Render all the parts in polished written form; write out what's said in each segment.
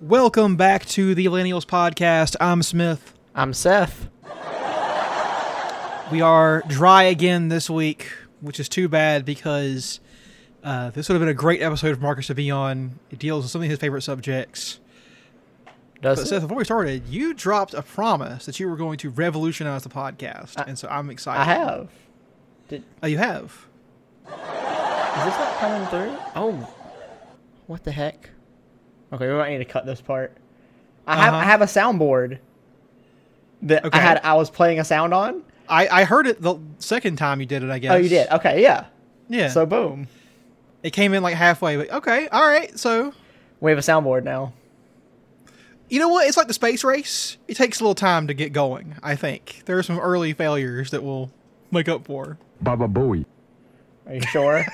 Welcome back to the Millennials Podcast. I'm Smith. I'm Seth. We are dry again this week, which is too bad because this would have been a great episode for Marcus to be on. It deals with some of his favorite subjects. But Seth, before we started, you dropped a promise that you were going to revolutionize the podcast, and so I'm excited. I have. Oh, you have? Is this not coming through? Oh, what the heck? Okay, we might need to cut this part. I have a soundboard that okay. I was playing a sound on. I heard it the second time you did it, I guess. Oh, you did? Okay, yeah. Yeah. So, boom. It came in like halfway, but okay, all right, so. We have a soundboard now. You know what? It's like the space race. It takes a little time to get going, I think. There are some early failures that we'll make up for. Baba Booey. Are you sure?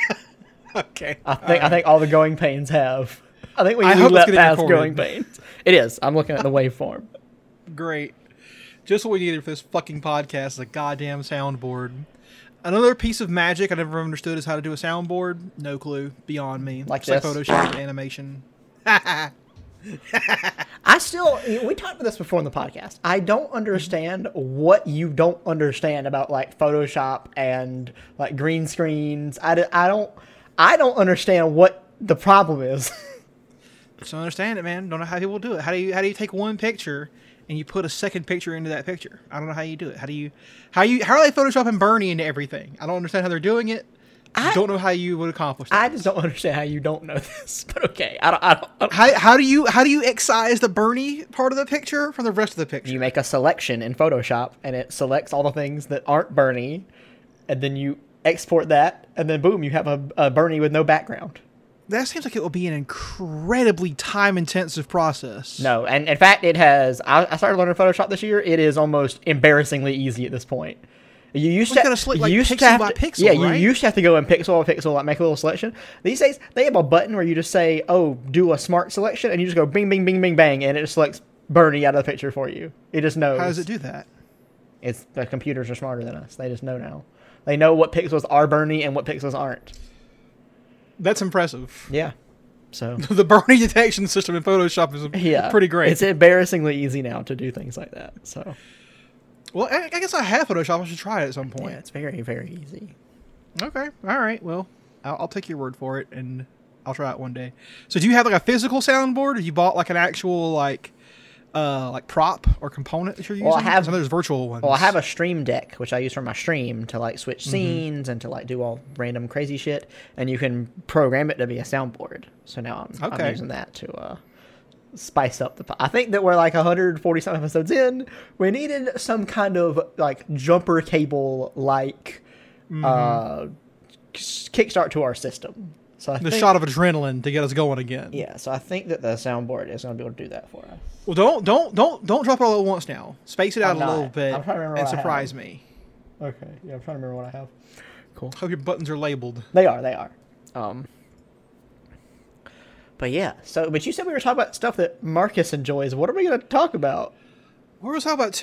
Okay. I think all the going pains have. I think we let past going pain. It is. I'm looking at the waveform. Great. Just what we needed for this fucking podcast is a goddamn soundboard. Another piece of magic I never understood is how to do a soundboard. No clue. Beyond me. Like just this. Like Photoshop animation. We talked about this before on the podcast. I don't understand what you don't understand about like Photoshop and like green screens. I don't understand what the problem is. Just don't understand it, man. Don't know how people do it. How do you take one picture and you put a second picture into that picture? I don't know how you do it. How are they photoshopping Bernie into everything? I don't understand how they're doing it. I don't know how you would accomplish that. I just don't understand how you don't know this. But okay, I don't. How do you excise the Bernie part of the picture from the rest of the picture? You make a selection in Photoshop and it selects all the things that aren't Bernie, and then you export that, and then boom, you have a Bernie with no background. That seems like it will be an incredibly time-intensive process. No, and in fact, it has... I started learning Photoshop this year. It is almost embarrassingly easy at this point. You used to have to go in pixel by pixel, like make a little selection. These days, they have a button where you just say, oh, do a smart selection, and you just go bing, bing, bing, bing, bang, and it just selects Bernie out of the picture for you. It just knows. How does it do that? It's the computers are smarter than us. They just know now. They know what pixels are Bernie and what pixels aren't. That's impressive. Yeah. So the Bernie detection system in Photoshop is pretty great. It's embarrassingly easy now to do things like that. So, well, I guess I have Photoshop. I should try it at some point. Yeah, it's very, very easy. Okay. All right. Well, I'll take your word for it, and I'll try it one day. So, do you have like a physical soundboard, or you bought like an actual like prop or component that you're using? Well, I have. Some of those virtual ones. Well, I have a stream deck, which I use for my stream to like switch scenes and to like do all random crazy shit. And you can program it to be a soundboard. So now I'm using that to spice up the. I think that we're like 147 episodes in. We needed some kind of like jumper cable like kickstart to our system. So I think shot of adrenaline to get us going again. Yeah, so I think that the soundboard is going to be able to do that for us. Well, don't drop it all at once now. Space it out a little bit and surprise me. Okay, yeah, I'm trying to remember what I have. Cool. Hope your buttons are labeled. They are. But yeah, but you said we were talking about stuff that Marcus enjoys. What are we going to talk about? We're going to talk about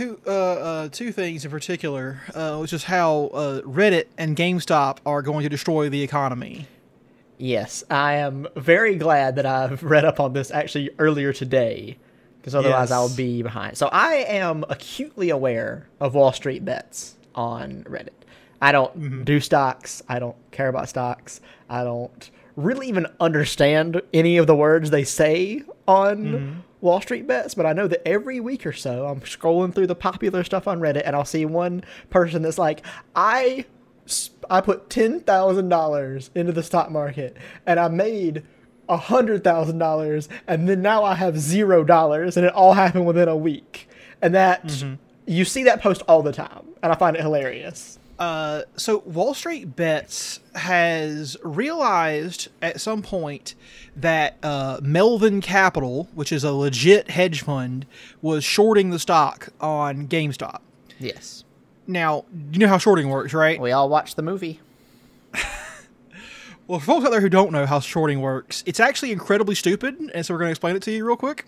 two things in particular, which is how Reddit and GameStop are going to destroy the economy. Yes, I am very glad that I've read up on this actually earlier today, because otherwise I'll be behind. So I am acutely aware of Wall Street Bets on Reddit. I don't do stocks. I don't care about stocks. I don't really even understand any of the words they say on Wall Street Bets, but I know that every week or so I'm scrolling through the popular stuff on Reddit and I'll see one person that's like, I put $10,000 into the stock market and I made $100,000 and then now I have $0 and it all happened within a week. And that you see that post all the time and I find it hilarious. So Wall Street Bets has realized at some point that Melvin Capital, which is a legit hedge fund, was shorting the stock on GameStop. Yes. Now, you know how shorting works, right? We all watched the movie. Well, for folks out there who don't know how shorting works, it's actually incredibly stupid, and so we're going to explain it to you real quick.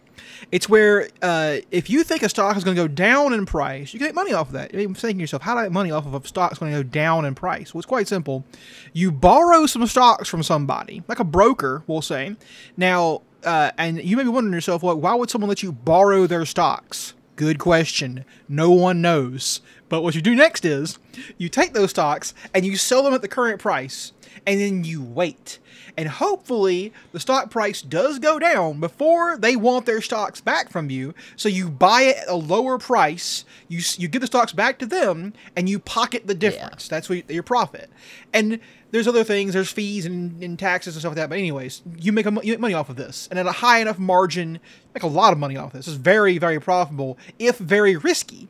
It's where if you think a stock is going to go down in price, you can make money off of that. You're thinking to yourself, how do I make money off of a stock that's going to go down in price? Well, it's quite simple. You borrow some stocks from somebody, like a broker, we'll say. Now, and you may be wondering to yourself, well, why would someone let you borrow their stocks? Good question. No one knows. But what you do next is you take those stocks and you sell them at the current price. And then you wait. And hopefully the stock price does go down before they want their stocks back from you. So you buy it at a lower price. You give the stocks back to them and you pocket the difference. Yeah. That's what your profit. And there's other things. There's fees and taxes and stuff like that. But anyways, you make money off of this. And at a high enough margin, you make a lot of money off this. It's very, very profitable, if very risky.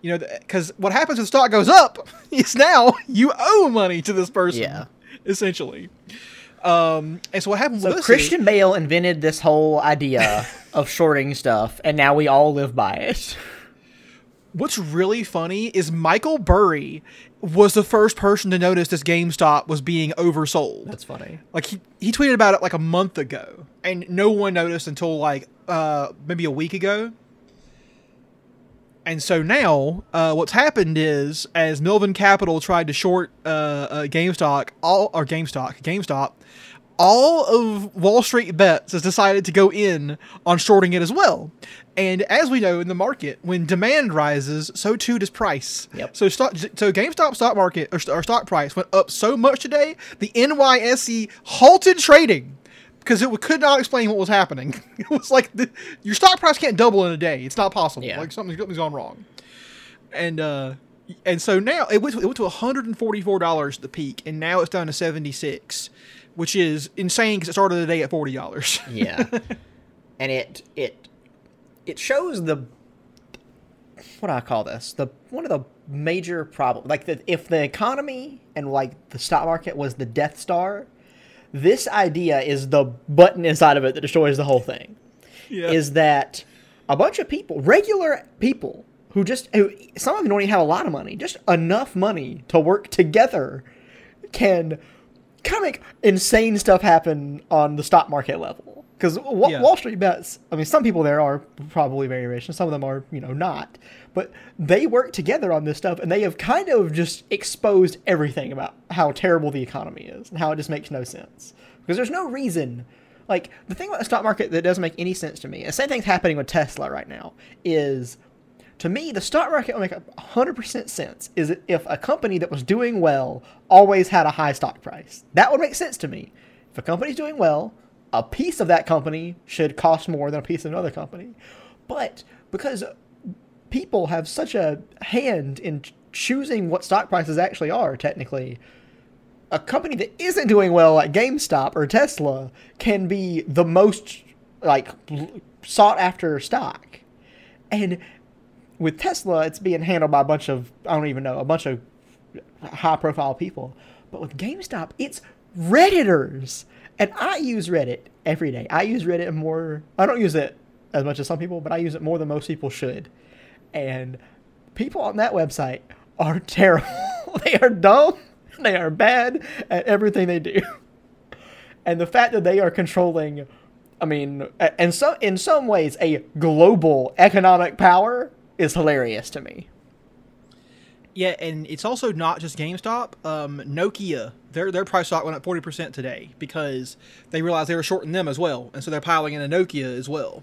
You know, because what happens when the stock goes up is now you owe money to this person. Yeah. Essentially. And so what happened with this Christian is, Bale invented this whole idea of shorting stuff, and now we all live by it. What's really funny is Michael Burry was the first person to notice this GameStop was being oversold. That's funny. Like, he tweeted about it like a month ago, and no one noticed until like maybe a week ago. And so now, what's happened is, as Melvin Capital tried to short GameStop, all of Wall Street Bets has decided to go in on shorting it as well. And as we know in the market, when demand rises, so too does price. Yep. So GameStop stock market or stock price went up so much today, the NYSE halted trading. Because it could not explain what was happening. It was like your stock price can't double in a day. It's not possible. Yeah. Like something's gone wrong. And so now it went to $144 at the peak, and now it's down to $76, which is insane because it started the day at $40. Yeah, and it shows the what do I call this the one of the major problems. Like if the economy and like the stock market was the Death Star. This idea is the button inside of it that destroys the whole thing. Yeah. Is that a bunch of people, regular people, who some of them don't even have a lot of money, just enough money to work together can kind of make insane stuff happen on the stock market level. Because Wall Street Bets, I mean, some people there are probably very rich and some of them are, you know, not. But they work together on this stuff, and they have kind of just exposed everything about how terrible the economy is and how it just makes no sense. Because there's no reason. Like, the thing about the stock market that doesn't make any sense to me, and the same thing's happening with Tesla right now, is, to me, the stock market would make 100% sense is if a company that was doing well always had a high stock price. That would make sense to me. If a company's doing well, a piece of that company should cost more than a piece of another company. But because people have such a hand in choosing what stock prices actually are, technically, a company that isn't doing well like GameStop or Tesla can be the most like sought after stock. And with Tesla, it's being handled by a bunch of high profile people. But with GameStop, it's Redditors. And I use Reddit every day. I use Reddit more. I don't use it as much as some people, but I use it more than most people should. And people on that website are terrible. They are dumb. They are bad at everything they do. And the fact that they are controlling, I mean, and so in some ways, a global economic power is hilarious to me. Yeah, and it's also not just GameStop. Nokia, their price stock went up 40% today because they realized they were shorting them as well, and so they're piling in a Nokia as well.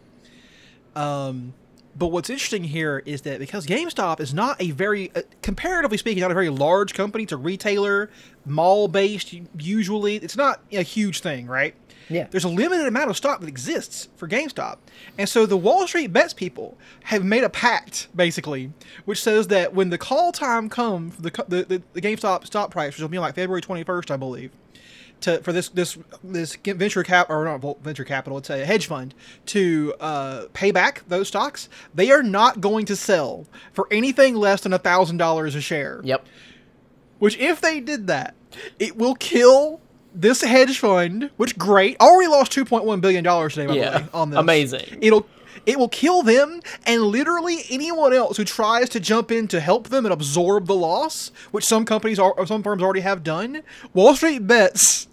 But what's interesting here is that because GameStop is not a very, comparatively speaking, not a very large company. It's a retailer, mall-based usually. It's not a huge thing, right? Yeah. There's a limited amount of stock that exists for GameStop. And so the Wall Street Bets people have made a pact, basically, which says that when the call time comes, the GameStop stock price, which will be like February 21st, I believe, for this venture cap, or not venture capital, it's a hedge fund, to pay back those stocks, they are not going to sell for anything less than $1,000 a share. Yep. Which, if they did that, it will kill this hedge fund, which, great, already lost $2.1 billion today, by the way, on this. Amazing. It will kill them and literally anyone else who tries to jump in to help them and absorb the loss, which some firms already have done. Wall Street Bets.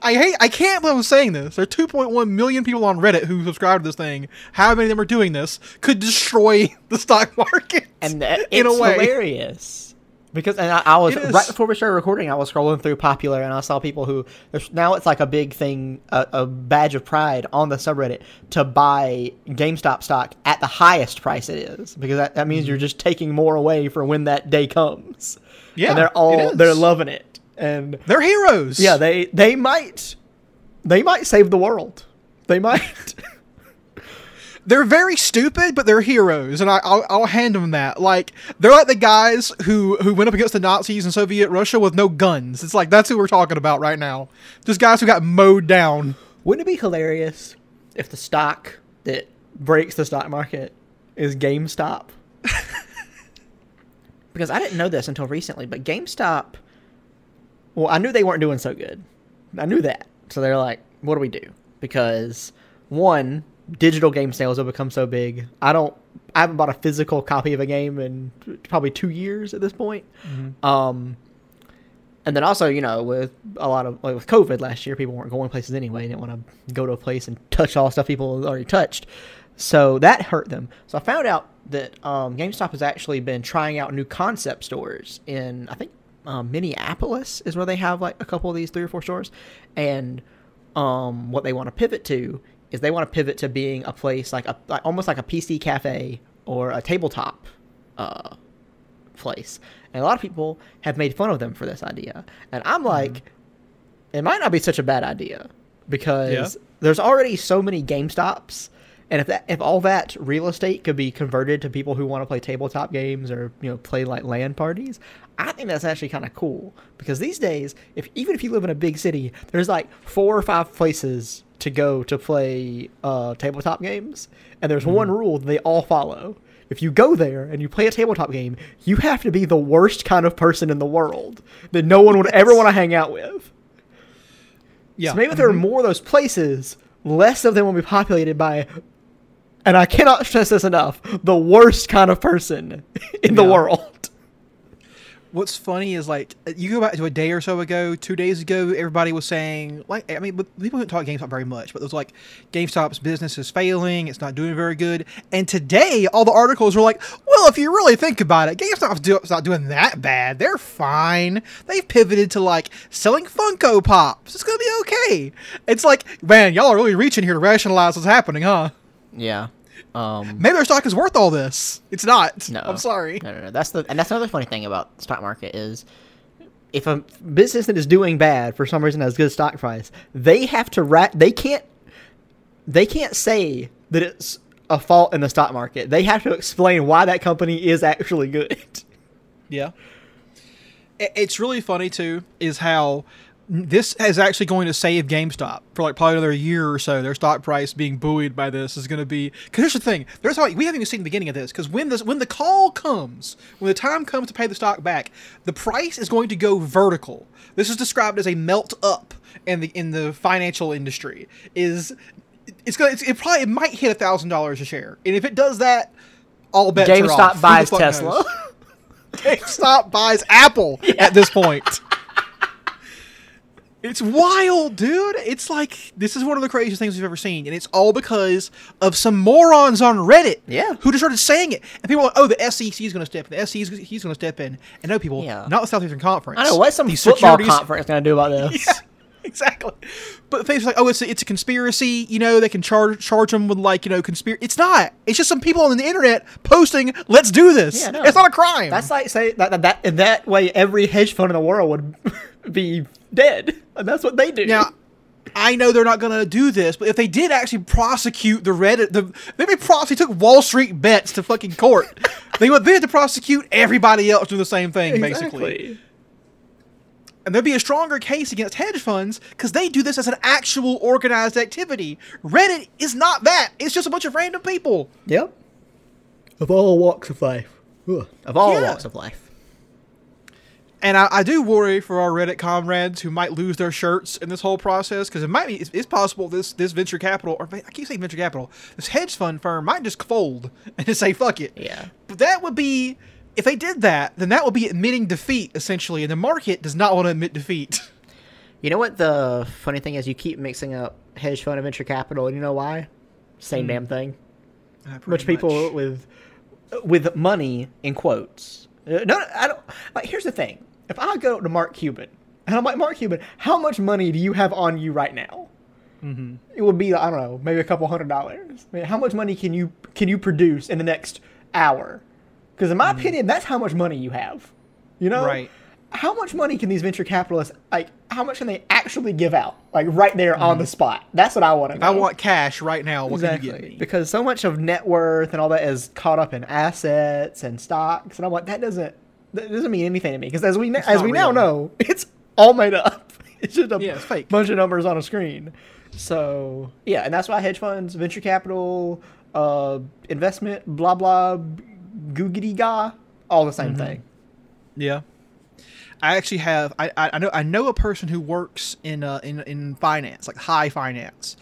I can't believe I'm saying this. There are 2.1 million people on Reddit who subscribe to this thing. How many of them are doing this? Could destroy the stock market in a way. It's hilarious. Because I was right before we started recording, I was scrolling through Popular and I saw people who now it's like a big thing, a badge of pride on the subreddit to buy GameStop stock at the highest price it is, because that means you're just taking more away for when that day comes. Yeah, and they're loving it, and they're heroes. Yeah, they might save the world. They might. They're very stupid, but they're heroes, and I'll hand them that. Like, they're like the guys who went up against the Nazis in Soviet Russia with no guns. It's like, that's who we're talking about right now. Just guys who got mowed down. Wouldn't it be hilarious if the stock that breaks the stock market is GameStop? Because I didn't know this until recently, but GameStop, well, I knew they weren't doing so good. I knew that. So they're like, what do we do? Because, one, digital game sales have become so big. I haven't bought a physical copy of a game in probably 2 years at this point. Mm-hmm. And then also, you know, with a lot of, like, with COVID last year, people weren't going places anyway. They didn't want to go to a place and touch all the stuff people had already touched. So that hurt them. So I found out that GameStop has actually been trying out new concept stores in, I think, Minneapolis is where they have like a couple of these 3 or 4 stores. And what they want to pivot to is they want to pivot to being a place like almost like a PC cafe or a tabletop place. And a lot of people have made fun of them for this idea. And I'm like, it might not be such a bad idea, because there's already so many GameStops. And if all that real estate could be converted to people who want to play tabletop games or, you know, play like LAN parties, I think that's actually kind of cool. Because these days, even if you live in a big city, there's like 4 or 5 places to go to play tabletop games, and there's one rule they all follow. If you go there and you play a tabletop game, you have to be the worst kind of person in the world that no one would ever want to hang out with. Yeah. So maybe if there are more of those places, less of them will be populated by, and I cannot stress this enough, the worst kind of person in the world. What's funny is, like, you go back to a day or so ago, 2 days ago, everybody was saying, like, I mean, people don't talk GameStop very much, but it was like, GameStop's business is failing, it's not doing very good. And today, all the articles were like, well, if you really think about it, GameStop's not doing that bad. They're fine. They've pivoted to, like, selling Funko Pops. It's going to be okay. It's like, man, y'all are really reaching here to rationalize what's happening, huh? Yeah. Maybe our stock is worth all this. It's not. No, I'm sorry. No. That's another funny thing about the stock market is, if a business that is doing bad for some reason has good stock price, they have to they can't say that it's a fault in the stock market. They have to explain why that company is actually good. Yeah. It's really funny too is how this is actually going to save GameStop for like probably another year or so. Their stock price being buoyed by this is going to be, because here's the thing. There's how we haven't even seen the beginning of this, because when the call comes, when the time comes to pay the stock back, the price is going to go vertical. This is described as a melt up in the financial industry. It might hit $1,000 a share, and if it does that, all bets are off. GameStop buys Tesla. GameStop buys Apple at this point. It's wild, dude. It's like, this is one of the craziest things we've ever seen. And it's all because of some morons on Reddit who just started saying it. And people are like, oh, the SEC is going to step in. The SEC is going to step in. And no, people, not the Southeastern Conference. I know. What's some football conference going to do about this? Yeah, exactly. But things like, oh, it's a conspiracy. You know, they can charge them with, like, you know, conspiracy. It's not. It's just some people on the internet posting, let's do this. Yeah, no. It's not a crime. That's like, say, that way every hedge fund in the world would be dead, and that's what they do. Now, I know they're not going to do this, but if they did actually prosecute the Reddit, they took Wall Street Bets to fucking court. They had to prosecute everybody else doing the same thing, basically. And there'd be a stronger case against hedge funds because they do this as an actual organized activity. Reddit is not that. It's just a bunch of random people. Yep. Of all walks of life. Ugh. Of all walks of life. And I do worry for our Reddit comrades who might lose their shirts in this whole process, because it might be, it's possible this venture capital, or I keep saying venture capital, this hedge fund firm might just fold and just say, fuck it. Yeah. But that would be, if they did that, then that would be admitting defeat, essentially, and the market does not want to admit defeat. You know what the funny thing is? You keep mixing up hedge fund and venture capital, and you know why? Same damn thing. Which people with money in quotes. No, I don't. Like, here's the thing. If I go to Mark Cuban, and I'm like, Mark Cuban, how much money do you have on you right now? Mm-hmm. It would be, I don't know, maybe a couple $100. I mean, how much money can you produce in the next hour? Because in my opinion, that's how much money you have. You know? Right. How much money can these venture capitalists, like, how much can they actually give out? Like, right there on the spot. That's what I want to know. I want cash right now. What can you give me? Because so much of net worth and all that is caught up in assets and stocks. And I'm like, that doesn't mean anything to me, because as we now know, it's all made up. It's just it's fake. Bunch of numbers on a screen. So yeah, and that's why hedge funds, venture capital, investment, blah blah, googity ga, all the same thing. Yeah, I actually have. I know a person who works in finance, like high finance.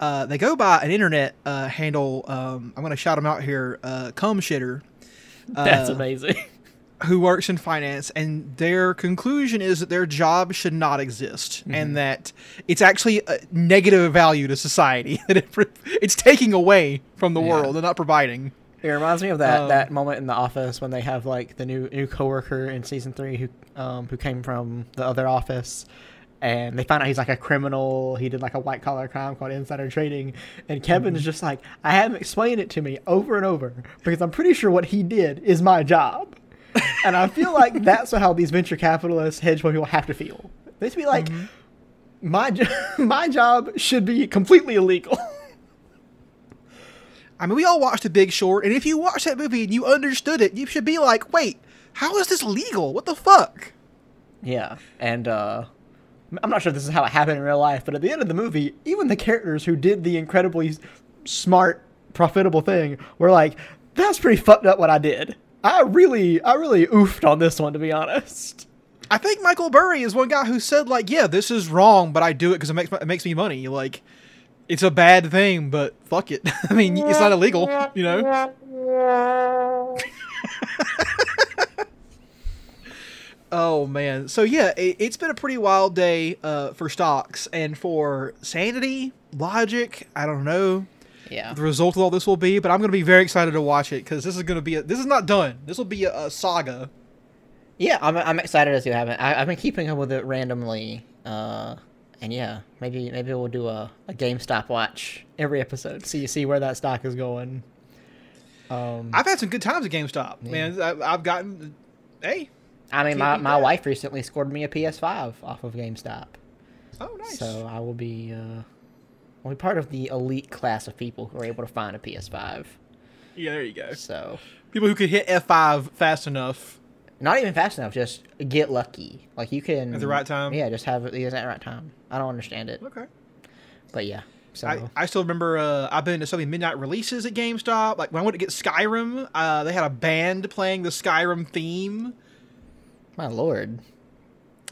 They go by an internet handle. I'm gonna shout them out here. Cumshitter. That's amazing. Who works in finance, and their conclusion is that their job should not exist, and that it's actually a negative value to society, that it's taking away from the world and not providing. It reminds me of that moment in The Office when they have like the new coworker in season 3 who came from the other office, and they find out he's like a criminal. He did like a white collar crime called insider trading, and Kevin's just like, I had him explain it to me over and over because I'm pretty sure what he did is my job. And I feel like that's how these venture capitalists, hedge fund people have to feel. They should be like, my job should be completely illegal. I mean, we all watched The Big Short, and if you watched that movie and you understood it, you should be like, wait, how is this legal? What the fuck? Yeah, and I'm not sure this is how it happened in real life, but at the end of the movie, even the characters who did the incredibly smart, profitable thing were like, that's pretty fucked up what I did. I really oofed on this one, to be honest. I think Michael Burry is one guy who said, like, yeah, this is wrong, but I do it because it makes me money. Like, it's a bad thing, but fuck it. I mean, it's not illegal, you know? Oh, man. So, yeah, it's been a pretty wild day for stocks and for sanity, logic, I don't know. Yeah. The result of all this will be, but I'm going to be very excited to watch it because this is going to be this is not done. This will be a saga. Yeah, I'm excited as you haven't. I've been keeping up with it randomly, and yeah, maybe we'll do a GameStop watch every episode so you see where that stock is going. I've had some good times at GameStop, man. I've gotten, my wife recently scored me a PS5 off of GameStop. Oh, nice. So I will be. We're part of the elite class of people who are able to find a PS5. Yeah, there you go. So people who could hit F5 fast enough. Not even fast enough, just get lucky. Like you can... At the right time? Yeah, just have it at the right time. I don't understand it. Okay. But yeah. So I still remember I've been to so many midnight releases at GameStop. Like when I went to get Skyrim, they had a band playing the Skyrim theme. My lord.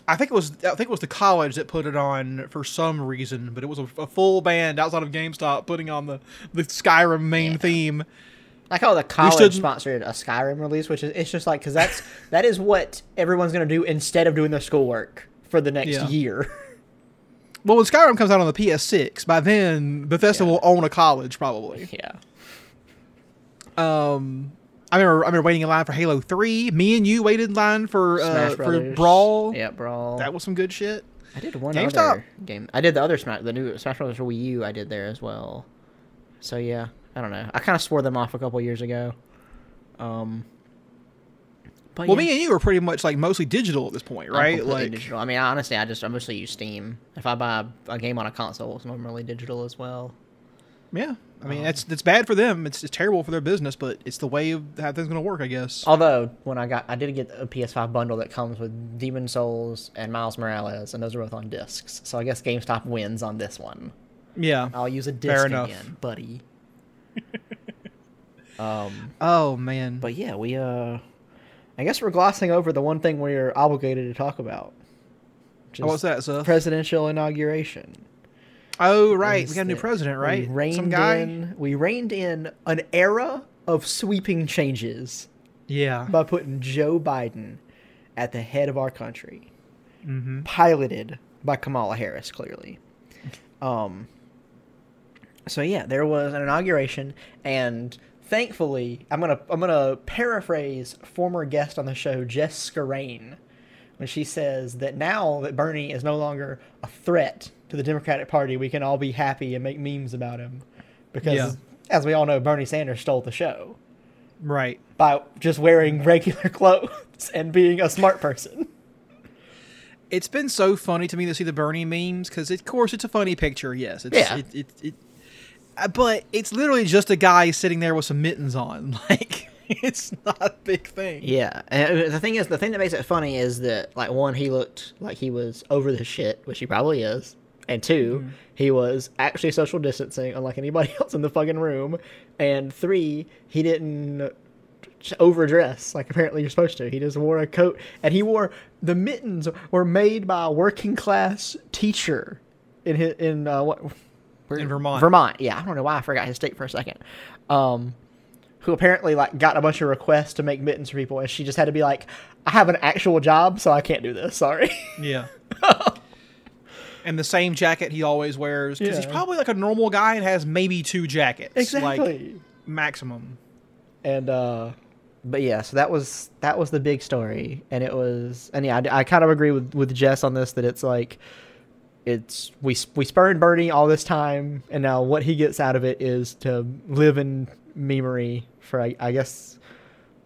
I think it was the college that put it on for some reason, but it was a full band outside of GameStop putting on the Skyrim main theme. Like how the college sponsored a Skyrim release, which is it's just like because that is what everyone's gonna do instead of doing their schoolwork for the next year. Well, when Skyrim comes out on the PS6, by then Bethesda will own a college probably. Yeah. I remember waiting in line for Halo 3. Me and you waited in line for Brawl. Yeah, Brawl. That was some good shit. I did one GameStop. Other game. I did the other Smash, the new Smash Bros. Wii U. I did there as well. So yeah, I don't know. I kind of swore them off a couple years ago. But well, yeah. Me and you are pretty much like mostly digital at this point, right? I'm like digital. I mean, honestly, I mostly use Steam. If I buy a game on a console, it's normally digital as well. Yeah, I mean that's bad for them. It's terrible for their business, but it's the way of how things are gonna work, I guess. Although when I did get a PS5 bundle that comes with Demon Souls and Miles Morales, and those are both on discs. So I guess GameStop wins on this one. Yeah, I'll use a disc again, buddy. Oh man. But yeah, we I guess we're glossing over the one thing we're obligated to talk about. What's that, sir? Presidential inauguration. Oh, right. We got a new president, right? We reined in an era of sweeping changes. Yeah. By putting Joe Biden at the head of our country. Mm-hmm. Piloted by Kamala Harris, clearly. So, yeah, there was an inauguration, and thankfully, I'm gonna paraphrase former guest on the show, Jess Skirrain, when she says that now that Bernie is no longer a threat to the Democratic Party, we can all be happy and make memes about him, because as we all know, Bernie Sanders stole the show, right, by just wearing regular clothes and being a smart person. It's been so funny to me to see the Bernie memes, because of course it's a funny picture. Yes, it's, yeah. But it's literally just a guy sitting there with some mittens on, like. It's not a big thing. Yeah, and the thing that makes it funny is that, like, one, he looked like he was over the shit, which he probably is, and two, he was actually social distancing, unlike anybody else in the fucking room, and three, he didn't overdress like apparently you're supposed to. He just wore a coat, and he wore the mittens were made by a working class teacher in Vermont. Vermont, yeah. I don't know why I forgot his state for a second. Who apparently like got a bunch of requests to make mittens for people, and she just had to be like, I have an actual job, so I can't do this, sorry. Yeah. And the same jacket he always wears, because he's probably like a normal guy and has maybe two jackets. Exactly. Like, maximum. And, but yeah, so that was the big story, and it was, and yeah, I kind of agree with Jess on this, that it's like, we spurned Bernie all this time, and now what he gets out of it is to live in memery for I guess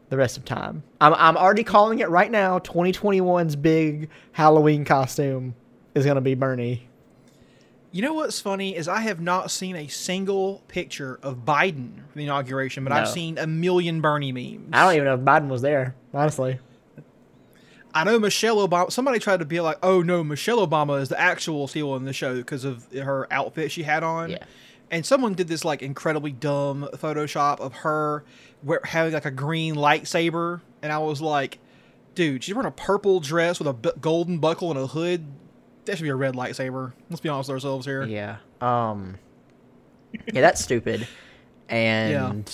the rest of time. I'm already calling it right now. 2021's big Halloween costume is gonna be Bernie. You know what's funny is I have not seen a single picture of Biden from the inauguration, but I've seen a million Bernie memes. I don't even know if Biden was there, honestly. I know Michelle Obama, somebody tried to be like, oh no, Michelle Obama is the actual steal in the show because of her outfit she had on. Yeah. And someone did this like incredibly dumb Photoshop of her having like a green lightsaber, and I was like, "Dude, she's wearing a purple dress with a golden buckle and a hood. That should be a red lightsaber." Let's be honest with ourselves here. Yeah. Yeah, that's stupid. And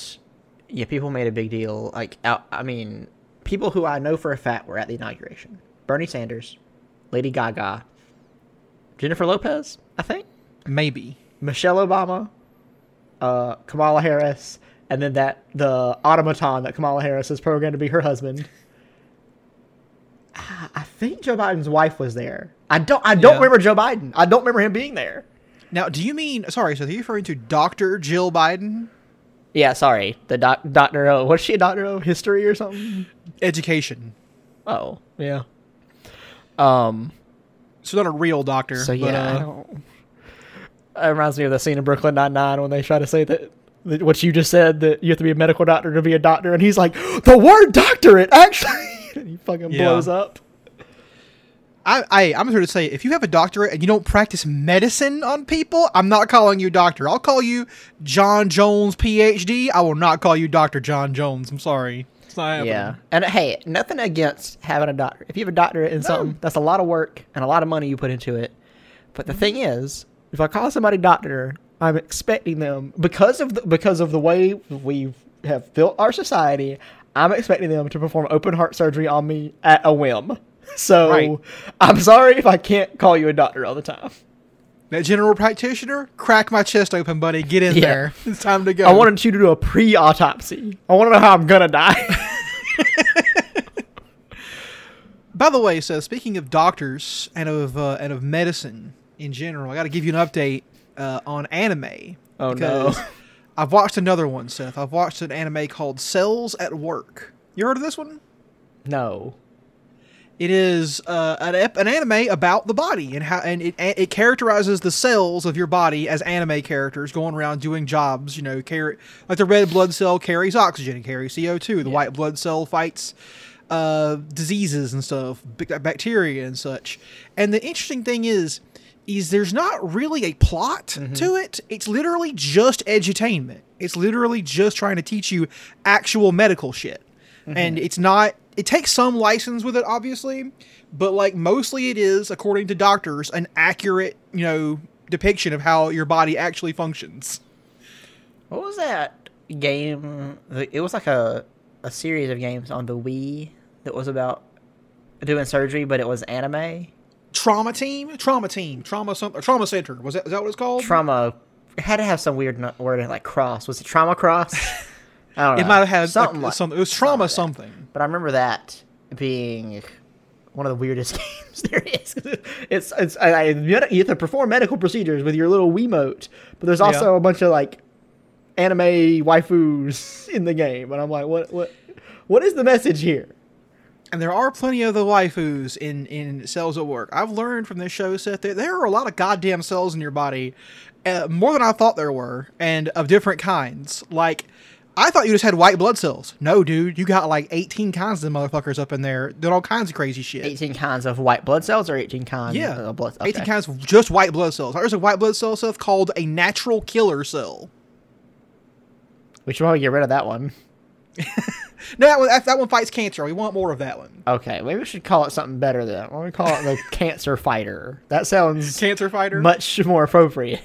yeah, people made a big deal. Like, I mean, people who I know for a fact were at the inauguration: Bernie Sanders, Lady Gaga, Jennifer Lopez, I think. Maybe. Michelle Obama, Kamala Harris, and then the automaton that Kamala Harris is programmed to be her husband. I think Joe Biden's wife was there. I don't remember Joe Biden. I don't remember him being there. Now, do you mean? Sorry, so are you referring to Dr. Jill Biden? Yeah, sorry, the doctor. Oh, was she a doctor of history or something? Education. Oh yeah. So not a real doctor. So yeah. But, I don't... It reminds me of the scene in Brooklyn Nine-Nine when they try to say that what you just said, that you have to be a medical doctor to be a doctor, and he's like, the word doctorate, actually! And he fucking blows up. I'm here to say, if you have a doctorate and you don't practice medicine on people, I'm not calling you doctor. I'll call you John Jones, PhD. I will not call you Dr. John Jones. I'm sorry. It's not happening. Yeah. And hey, nothing against having a doctorate. If you have a doctorate in something, that's a lot of work and a lot of money you put into it. But the thing is, if I call somebody doctor, I'm expecting them, because of the way we have built our society, I'm expecting them to perform open heart surgery on me at a whim. So right. I'm sorry if I can't call you a doctor all the time. That general practitioner, crack my chest open, buddy. Get in there. It's time to go. I wanted you to do a pre-autopsy. I want to know how I'm going to die. By the way, so speaking of doctors and of medicine in general, I got to give you an update on anime. Oh no! I've watched another one, Seth. I've watched an anime called Cells at Work. You heard of this one? No. It is an anime about the body and how, and it characterizes the cells of your body as anime characters going around doing jobs. You know, carry, like the red blood cell carries oxygen and carries CO2. The white blood cell fights diseases and stuff, bacteria and such. And the interesting thing is there's not really a plot to it. It's literally just edutainment. It's literally just trying to teach you actual medical shit. And it's not. It takes some license with it, obviously, but like mostly it is, according to doctors, an accurate, you know, depiction of how your body actually functions. What was that game? It was like a series of games on the Wii that was about doing surgery, but it was anime. Trauma Center. Is that what it's called? Trauma. It had to have some weird word like cross. Was it Trauma Cross? I don't know. It might have had something like something. It was Trauma something. But I remember that being one of the weirdest games there is. You have to perform medical procedures with your little Wiimote, but there's also a bunch of like anime waifus in the game, and I'm like, what is the message here? And there are plenty of the waifus in Cells at Work. I've learned from this show, Seth, that there are a lot of goddamn cells in your body, more than I thought there were, and of different kinds. Like, I thought you just had white blood cells. No, dude, you got like 18 kinds of them motherfuckers up in there doing all kinds of crazy shit. 18 kinds of white blood cells or 18 kinds of blood cells? Okay. 18 kinds of just white blood cells. There's a white blood cell stuff called a natural killer cell. We should probably get rid of that one. No, that one fights cancer. We want more of that one. Okay, maybe we should call it something better then. Why don't we call it the cancer fighter? That sounds much more appropriate.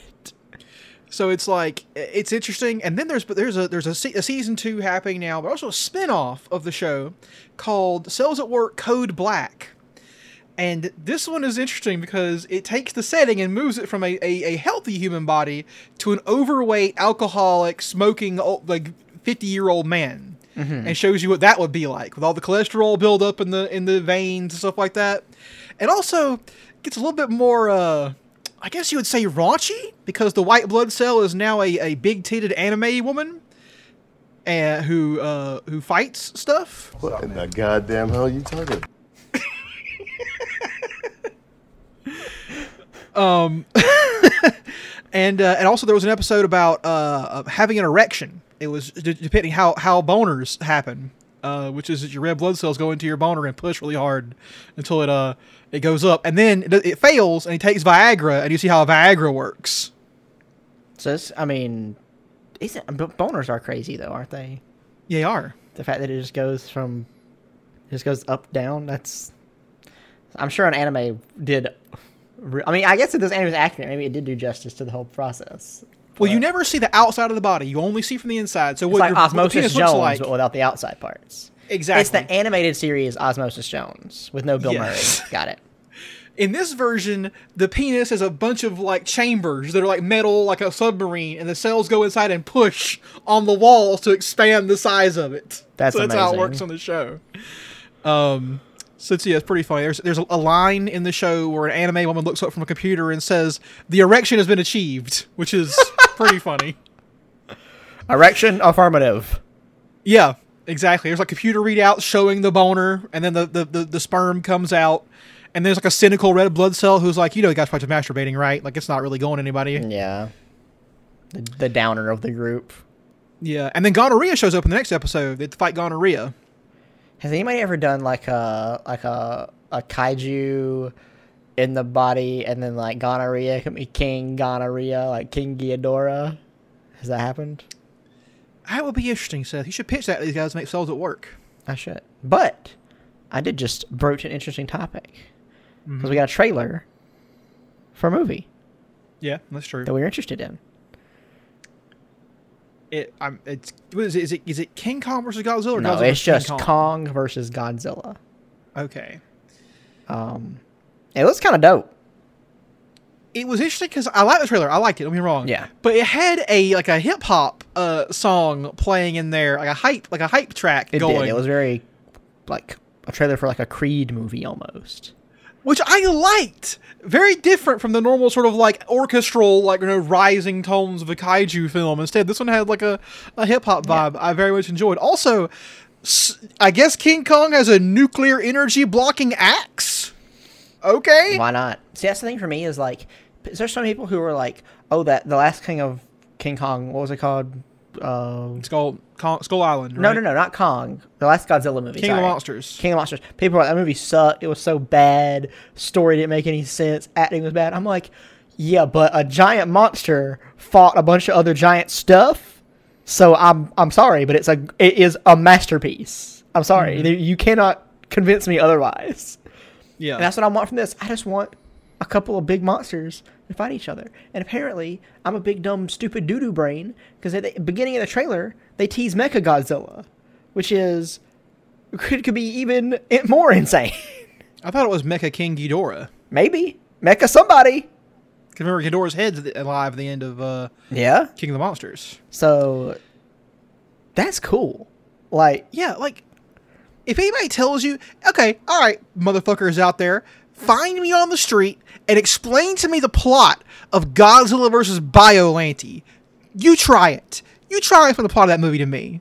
So it's like, it's interesting. And then there's a season 2 happening now, but also a spin-off of the show called Cells at Work Code Black. And this one is interesting because it takes the setting and moves it from a healthy human body to an overweight, alcoholic, smoking, like 50-year-old man. And shows you what that would be like with all the cholesterol buildup in the veins and stuff like that. And also gets a little bit more, I guess you would say raunchy, because the white blood cell is now a big-titted anime woman who fights stuff. What in the goddamn hell are you talking about? And also there was an episode about having an erection. It was depicting how boners happen, which is that your red blood cells go into your boner and push really hard until it goes up, and then it fails, and he takes Viagra, and you see how Viagra works. So, boners are crazy, though, aren't they? Yeah, they are. The fact that it just goes up, down, that's... I'm sure an anime did... I guess if this anime is accurate, maybe it did do justice to the whole process. Well, you never see the outside of the body. You only see from the inside. So it's like Osmosis Jones, but without the outside parts. Exactly. It's the animated series Osmosis Jones with no Bill Murray. Got it. In this version, the penis has a bunch of like chambers that are like metal, like a submarine, and the cells go inside and push on the walls to expand the size of it. That's amazing. How it works on the show. So it's pretty funny. There's a line in the show where an anime woman looks up from a computer and says, "The erection has been achieved," which is pretty funny. Erection affirmative. Yeah. Exactly. There's like computer readouts showing the boner, and then the sperm comes out, and there's like a cynical red blood cell who's like, you know, you guys probably masturbating, right? Like, it's not really going anybody. Yeah. The downer of the group. Yeah. And then gonorrhea shows up in the next episode. They fight gonorrhea. Has anybody ever done like a kaiju in the body and then like gonorrhea, King gonorrhea, like King Ghidorah? Has that happened? That would be interesting, Seth. You should pitch that to these guys to make Cells at Work. I should. But I did just broach an interesting topic. Because we got a trailer for a movie. Yeah, that's true. That we were interested in. Is it King Kong versus Godzilla? Or no, Godzilla it's just Kong versus Godzilla. Okay. It looks kind of dope. It was interesting because I liked the trailer. I liked it. Don't be wrong. Yeah. But it had a hip hop song playing in there, like a hype track going. It was very like a trailer for like a Creed movie almost, which I liked. Very different from the normal sort of like orchestral, like, you know, rising tones of a kaiju film. Instead, this one had like a hip hop vibe. I very much enjoyed. Also, I guess King Kong has a nuclear energy blocking axe. Okay. Why not? See, that's the thing for me is like, there's some people who are like, oh, that the last king of King Kong, what was it called? Skull Island, right? No, not Kong. The last Godzilla movie. King of Monsters. People are like, that movie sucked. It was so bad. Story didn't make any sense. Acting was bad. I'm like, yeah, but a giant monster fought a bunch of other giant stuff. So I'm sorry, but it is a masterpiece. I'm sorry. Mm-hmm. You cannot convince me otherwise. Yeah. And that's what I want from this. I just want a couple of big monsters to fight each other. And apparently, I'm a big, dumb, stupid doo-doo brain, because at the beginning of the trailer, they tease Mechagodzilla, which is... Could be even more insane. I thought it was Mecha King Ghidorah. Maybe. Mecha somebody! Because remember, Ghidorah's head's alive at the end of King of the Monsters. So, that's cool. Like... Yeah, like, if anybody tells you, okay, alright, motherfuckers out there, find me on the street and explain to me the plot of Godzilla versus Biollante. You try it. You try it for the plot of that movie to me.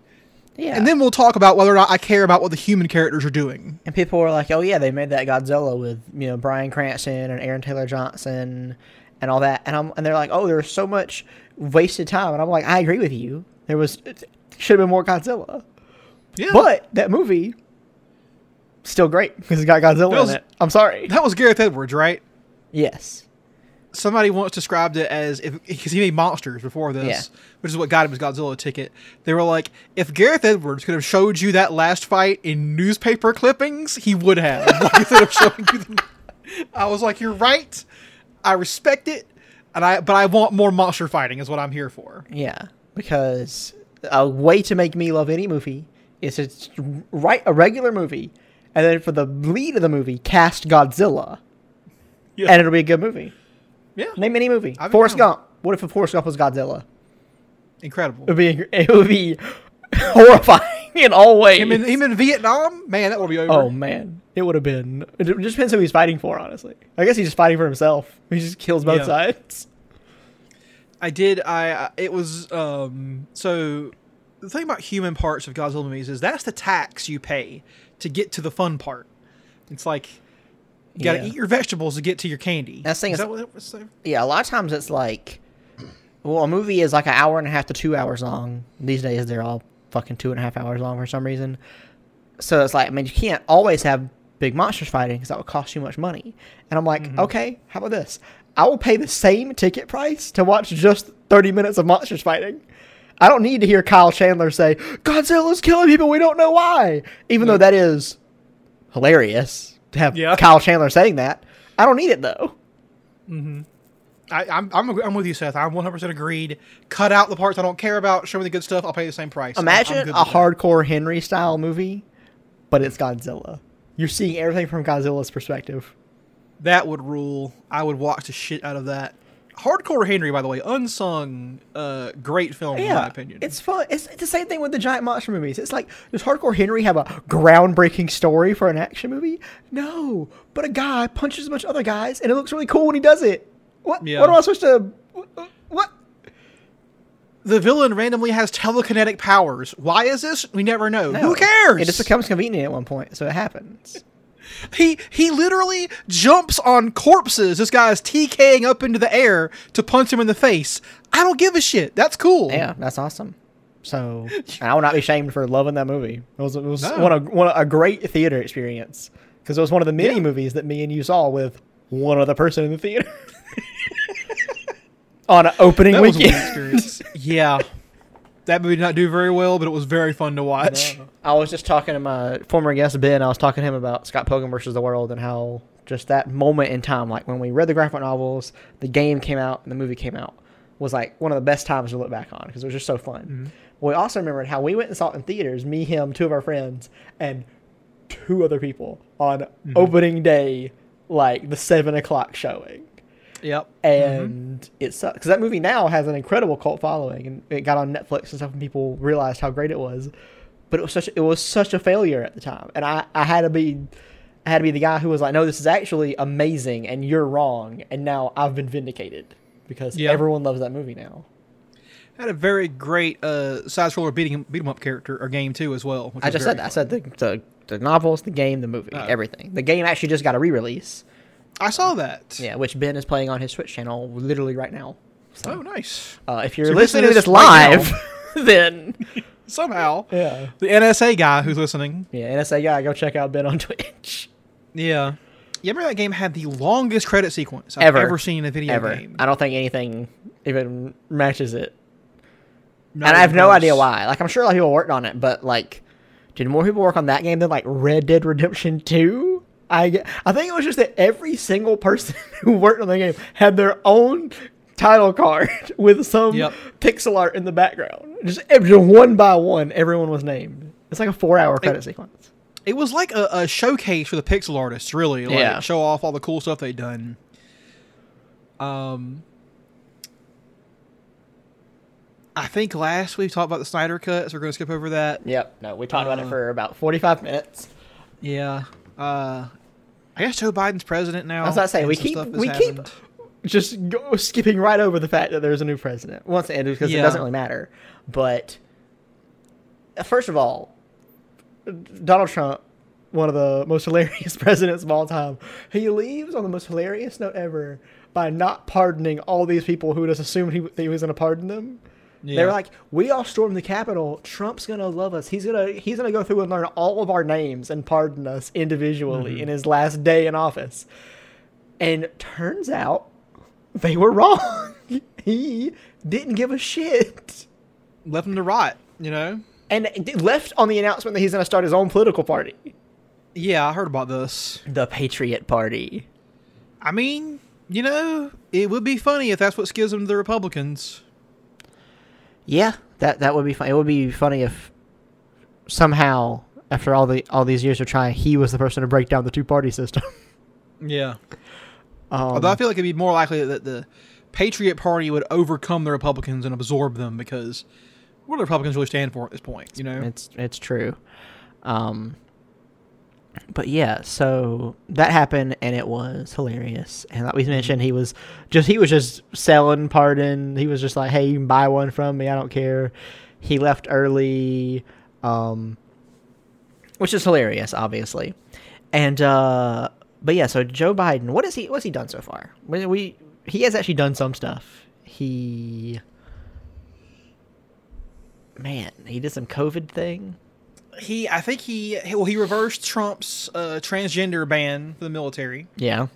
Yeah. And then we'll talk about whether or not I care about what the human characters are doing. And people were like, oh yeah, they made that Godzilla with, you know, Bryan Cranston and Aaron Taylor Johnson and all that. And they're like, oh, there was so much wasted time. And I'm like, I agree with you. Should have been more Godzilla. Yeah. But that movie... still great because it got Godzilla in it. I'm sorry. That was Gareth Edwards, right? Yes. Somebody once described it as, because he made Monsters before this, which is what got him his Godzilla ticket. They were like, if Gareth Edwards could have showed you that last fight in newspaper clippings, he would have. Like, instead of showing you I was like, you're right. I respect it. But I want more monster fighting is what I'm here for. Yeah. Because a way to make me love any movie is to write a regular movie, and then for the lead of the movie, cast Godzilla. Yeah. And it'll be a good movie. Yeah. Name any movie. Forrest Gump. What if Forrest Gump was Godzilla? Incredible. It would be horrifying in all ways. Him in Vietnam? Man, that would be over. Oh, man. It would have been. It just depends who he's fighting for, honestly. I guess he's just fighting for himself. He just kills both sides. So, the thing about human parts of Godzilla movies is that's the tax you pay to get to the fun part. It's like, you gotta eat your vegetables to get to your candy. A lot of times it's like, well, a movie is like an hour and a half to 2 hours long. These days they're all fucking 2.5 hours long for some reason. So it's like, I mean, you can't always have big monsters fighting because that would cost you much money. And I'm like, okay, how about this? I will pay the same ticket price to watch just 30 minutes of monsters fighting. I don't need to hear Kyle Chandler say, Godzilla's killing people, we don't know why. Even though that is hilarious to have Kyle Chandler saying that. I don't need it, though. Mm-hmm. I'm with you, Seth. I'm 100% agreed. Cut out the parts I don't care about. Show me the good stuff. I'll pay the same price. Imagine a Hardcore Henry-style movie, but it's Godzilla. You're seeing everything from Godzilla's perspective. That would rule. I would watch the shit out of that. Hardcore Henry, by the way, unsung, great film in my opinion. It's fun. It's the same thing with the giant monster movies. It's like, does Hardcore Henry have a groundbreaking story for an action movie? No, but a guy punches a bunch of other guys, and it looks really cool when he does it. What? Yeah. What am I supposed to? What? The villain randomly has telekinetic powers. Why is this? We never know. No. Who cares? It just becomes convenient at one point, so it happens. He literally jumps on corpses. This guy is TKing up into the air to punch him in the face. I don't give a shit. That's cool. Yeah, that's awesome. So I will not be shamed for loving that movie. It was a great theater experience because it was one of the many movies that me and you saw with one other person in the theater on an opening weekend. Yeah. That movie did not do very well, but it was very fun to watch. I was just talking to my former guest, Ben. I was talking to him about Scott Pilgrim versus the World and how just that moment in time, like when we read the graphic novels, the game came out, and the movie came out, was like one of the best times to look back on because it was just so fun. Mm-hmm. We also remembered how we went and saw it in theaters, me, him, two of our friends, and two other people on opening day, like the 7 o'clock showing. Yep. And it sucks. Because that movie now has an incredible cult following, and it got on Netflix and stuff, and people realized how great it was. But it was such a failure at the time. And I had to be the guy who was like, no, this is actually amazing and you're wrong, and now I've been vindicated because everyone loves that movie now. had a very great side scroller beat 'em up character or game too as well. I just said that. I said the novels, the game, the movie, everything. The game actually just got a re-release. I saw that. Yeah, which Ben is playing on his Twitch channel literally right now. So, oh, nice. If you're listening to this live, then somehow the NSA guy who's listening. Yeah, NSA guy, go check out Ben on Twitch. Yeah. You remember that game had the longest credit sequence I've ever seen in a video game. I don't think anything even matches it. Not and I have no idea why. Like, I'm sure a lot of people worked on it, but, like, did more people work on that game than, like, Red Dead Redemption 2? I think it was just that every single person who worked on the game had their own title card with some pixel art in the background. Just one by one, everyone was named. It's like a 4-hour credit sequence. It was like a showcase for the pixel artists, really. Like, show off all the cool stuff they'd done. I think last we talked about the Snyder Cut, so we're going to skip over that. Yep. No, we talked about it for about 45 minutes. Yeah. I guess Joe Biden's president now. I was about to say, we keep just skipping right over the fact that there's a new president. Once again, because it doesn't really matter. But, first of all, Donald Trump, one of the most hilarious presidents of all time, he leaves on the most hilarious note ever by not pardoning all these people who just assumed he was going to pardon them. Yeah. They were like, we all stormed the Capitol. Trump's going to love us. He's gonna go through and learn all of our names and pardon us individually in his last day in office. And turns out they were wrong. He didn't give a shit. Left him to rot, you know? And left on the announcement that he's going to start his own political party. Yeah, I heard about this. The Patriot Party. I mean, you know, it would be funny if that's what schism to the Republicans. Yeah, that would be funny. It would be funny if somehow, after all these years of trying, he was the person to break down the two-party system. Yeah. Although I feel like it'd be more likely that the Patriot Party would overcome the Republicans and absorb them, because what do Republicans really stand for at this point, you know? It's true. But yeah, so that happened, and it was hilarious. And like we mentioned, he was just selling pardon. He was just like, hey, you can buy one from me. I don't care. He left early, which is hilarious, obviously. And but yeah, so Joe Biden, what's he done so far? He has actually done some stuff. He did some COVID thing. He reversed Trump's transgender ban for the military. Yeah.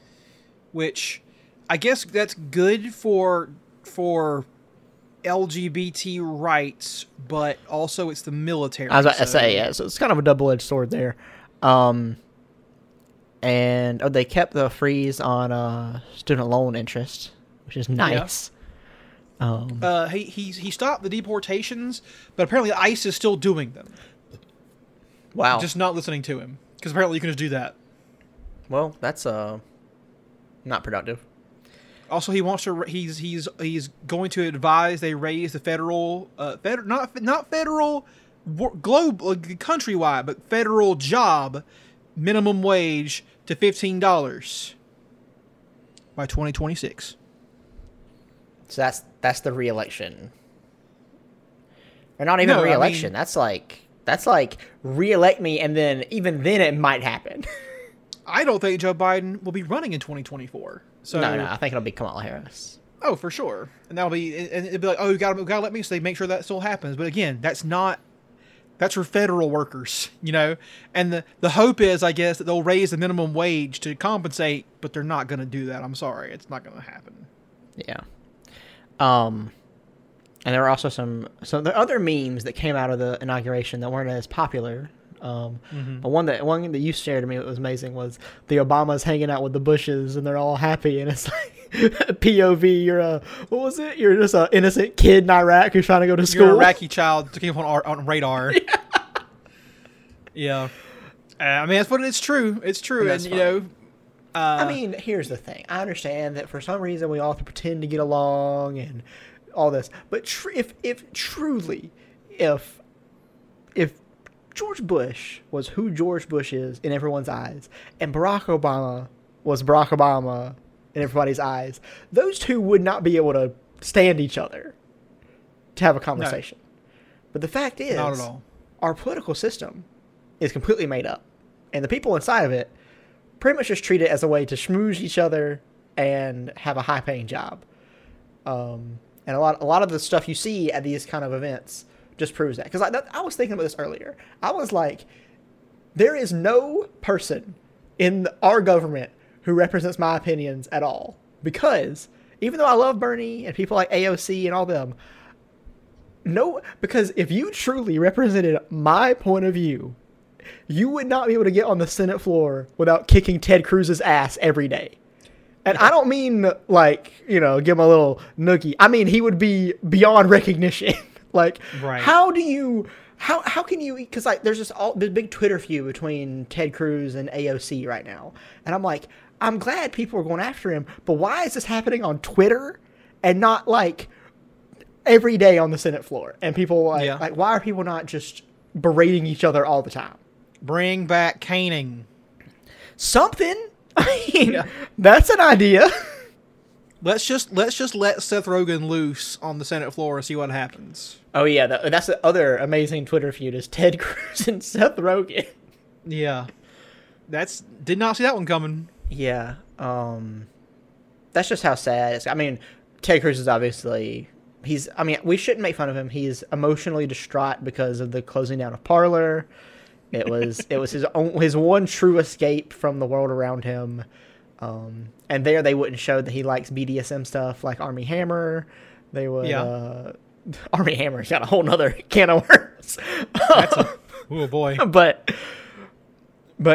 Which I guess that's good for LGBT rights, but also it's the military. I was about to say, yeah, so it's kind of a double-edged sword there. And they kept the freeze on student loan interest, which is nice. Yeah. He stopped the deportations, but apparently ICE is still doing them. Wow. Just not listening to him, because apparently you can just do that. Well, that's not productive. Also, he wants to. He's going to advise they raise the federal not federal global countrywide, but federal job minimum wage to $15 by 2026. So that's the re-election. Or not even re-election. I mean, that's like re-elect me, and then even then it might happen. I don't think Joe Biden will be running in 2024. So no, I think it'll be Kamala Harris. Oh, for sure. And it'll be like, oh, you gotta let me, so they make sure that still happens. But again, that's for federal workers, you know? And the hope is, I guess, that they'll raise the minimum wage to compensate, but they're not gonna do that. I'm sorry. It's not gonna happen. Yeah. And there were also the other memes that came out of the inauguration that weren't as popular. But one that you shared to me that was amazing was the Obamas hanging out with the Bushes, and they're all happy, and it's like POV. You're You're just an innocent kid in Iraq who's trying to go to school. You're an Iraqi child to keep on radar. Yeah. I mean, that's what it's true. It's true, and you know. I mean, here's the thing. I understand that for some reason we all have to pretend to get along and all this, but if George Bush was who George Bush is in everyone's eyes, and Barack Obama was Barack Obama in everybody's eyes, those two would not be able to stand each other. to have a conversation. No. But the fact is, not at all. Our political system is completely made up. And the people inside of it pretty much just treat it as a way to schmooze each other and have a high-paying job. And a lot of the stuff you see at these kind of events just proves that. Because I was thinking about this earlier. I was like, there is no person in our government who represents my opinions at all. Because even though I love Bernie and people like AOC and all them, no, because if you truly represented my point of view, you would not be able to get on the Senate floor without kicking Ted Cruz's ass every day. And I don't mean, like, you know, give him a little nookie. I mean, he would be beyond recognition. Like, right. How can you, because, like, there's just this big Twitter feud between Ted Cruz and AOC right now. And I'm like, I'm glad people are going after him, but why is this happening on Twitter and not, like, every day on the Senate floor? And people, like, why are people not just berating each other all the time? Bring back caning. Something. I mean, that's an idea. Let's just let Seth Rogen loose on the Senate floor and see what happens. Oh yeah, that's the other amazing Twitter feud is Ted Cruz and Seth Rogen. Yeah, did not see that one coming. Yeah, that's just how sad it's. I mean, Ted Cruz is obviously I mean, we shouldn't make fun of him. He's emotionally distraught because of the closing down of Parler. It was his one true escape from the world around him, and there they wouldn't show that he likes BDSM stuff like Armie Hammer. They would. Yeah. Armie Hammer's got a whole nother can of worms. Oh boy. But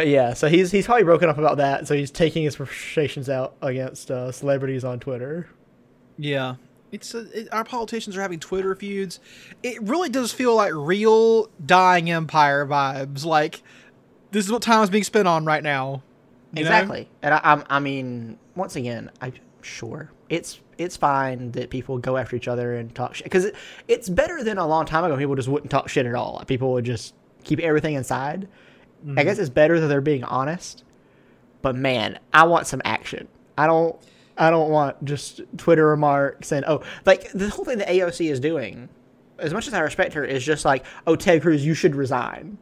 yeah, so he's probably broken up about that. So he's taking his frustrations out against celebrities on Twitter. Yeah. Our politicians are having Twitter feuds. It really does feel like real dying empire vibes. Like, this is what time is being spent on right now. Exactly. Know? And I mean, once again, I'm sure it's fine that people go after each other and talk shit. Because it's better than a long time ago. People just wouldn't talk shit at all. People would just keep everything inside. Mm-hmm. I guess it's better that they're being honest. But man, I want some action. I don't want just Twitter remarks and, like, the whole thing that AOC is doing, as much as I respect her, is just like, oh, Ted Cruz, you should resign.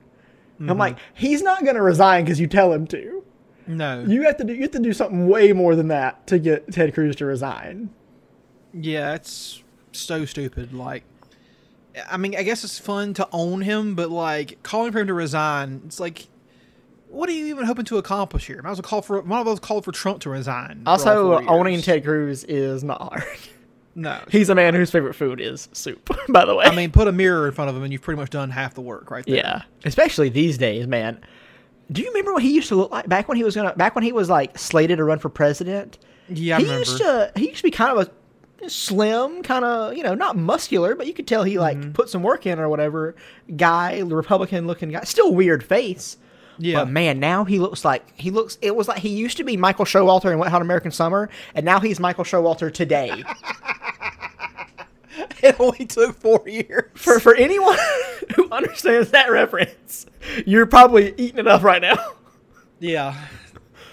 Mm-hmm. I'm like, he's not going to resign because you tell him to. No. You have to do something way more than that to get Ted Cruz to resign. Yeah, it's so stupid. Like, I mean, I guess it's fun to own him, but, like, calling for him to resign, it's like, what are you even hoping to accomplish here? Might as well call for Trump to resign. Also, owning Ted Cruz is not hard. No. He's a man whose favorite food is soup, by the way. I mean, put a mirror in front of him and you've pretty much done half the work right there. Yeah. Especially these days, man. Do you remember what he used to look like back when he was like slated to run for president? Yeah, I remember. He used to be kind of a slim, kind of, you know, not muscular, but you could tell he like put some work in or whatever guy, Republican looking guy. Still weird face. Yeah. But man, now he looks it was like he used to be Michael Showalter in Wet Hot American Summer, and now he's Michael Showalter today. It only took 4 years. For anyone who understands that reference, you're probably eating it up right now. Yeah.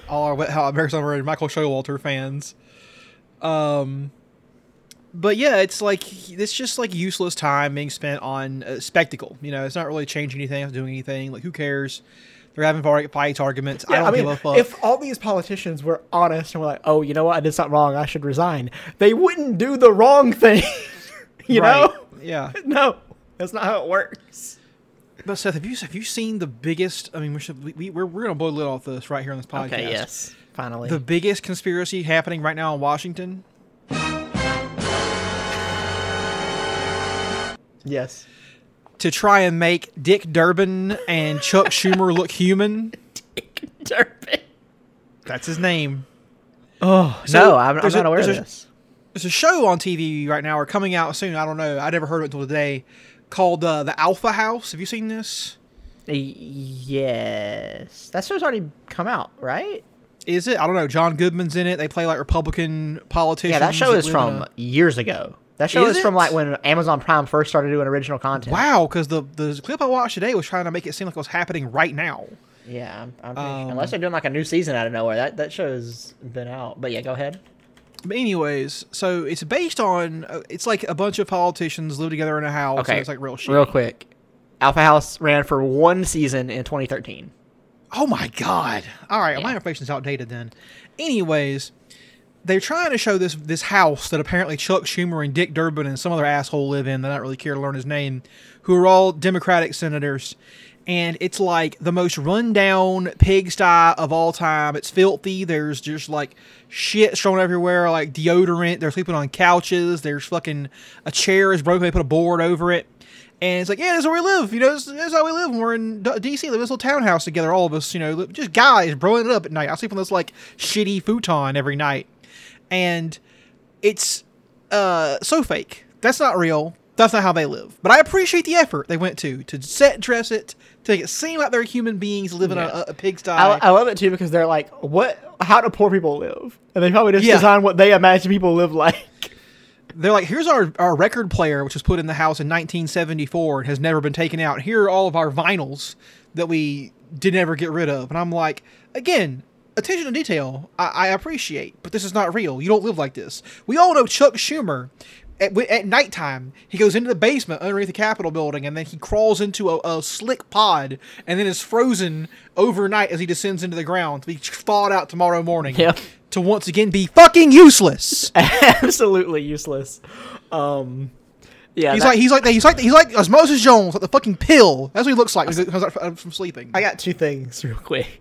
All our Wet Hot American Summer and Michael Showalter fans. But yeah, it's just like useless time being spent on a spectacle. You know, it's not really changing anything, it's doing anything. Like, who cares? They're having fight arguments. Yeah, I mean, give a fuck. If all these politicians were honest and were like, oh, you know what? I did something wrong. I should resign. They wouldn't do the wrong thing. you know? Yeah. No, that's not how it works. But Seth, have you seen the biggest, I mean, we're going to blow the lid off this right here on this podcast. Okay, yes. Finally. The biggest conspiracy happening right now in Washington. Yes. To try and make Dick Durbin and Chuck Schumer look human. Dick Durbin. That's his name. Oh, so no, I'm not aware of this. There's a show on TV right now, or coming out soon, I don't know. I never heard of it until today, called The Alpha House. Have you seen this? Yes. That show's already come out, right? Is it? I don't know. John Goodman's in it. They play like Republican politicians. Yeah, that show is from years ago. That show is from like when Amazon Prime first started doing original content. Wow, because the clip I watched today was trying to make it seem like it was happening right now. Yeah, I'm pretty sure. Unless they're doing like a new season out of nowhere. That show's been out. But yeah, go ahead. But anyways, so it's based on, it's like a bunch of politicians live together in a house. Okay. And it's like real shit. Real quick. Alpha House ran for one season in 2013. Oh my God. All right. Yeah. My information's outdated then. Anyways, they're trying to show this house that apparently Chuck Schumer and Dick Durbin and some other asshole live in. They don't really care to learn his name, who are all Democratic senators. And it's like the most rundown pigsty of all time. It's filthy. There's just like shit thrown everywhere, like deodorant. They're sleeping on couches. There's fucking a chair is broken. They put a board over it. And it's like, yeah, this is where we live. You know, this is how we live. When we're in D.C., live in this little townhouse together, all of us, you know, just guys broing it up at night. I sleep on this like shitty futon every night. And it's so fake. That's not real. That's not how they live. But I appreciate the effort they went to set dress it, to make it seem like they're human beings living in a pigsty. I love it too, because they're like, how do poor people live? And they probably just design what they imagine people live like. They're like, here's our record player, which was put in the house in 1974 and has never been taken out. Here are all of our vinyls that we did never get rid of. And I'm like, again, attention to detail, I appreciate, but this is not real. You don't live like this. We all know Chuck Schumer. At nighttime, he goes into the basement underneath the Capitol building, and then he crawls into a slick pod, and then is frozen overnight as he descends into the ground to be thawed out tomorrow morning. Yep. To once again be fucking useless. Absolutely useless. Yeah, he's like Osmosis Jones, like the fucking pill. That's what he looks like when he comes out from sleeping. I got two things real quick.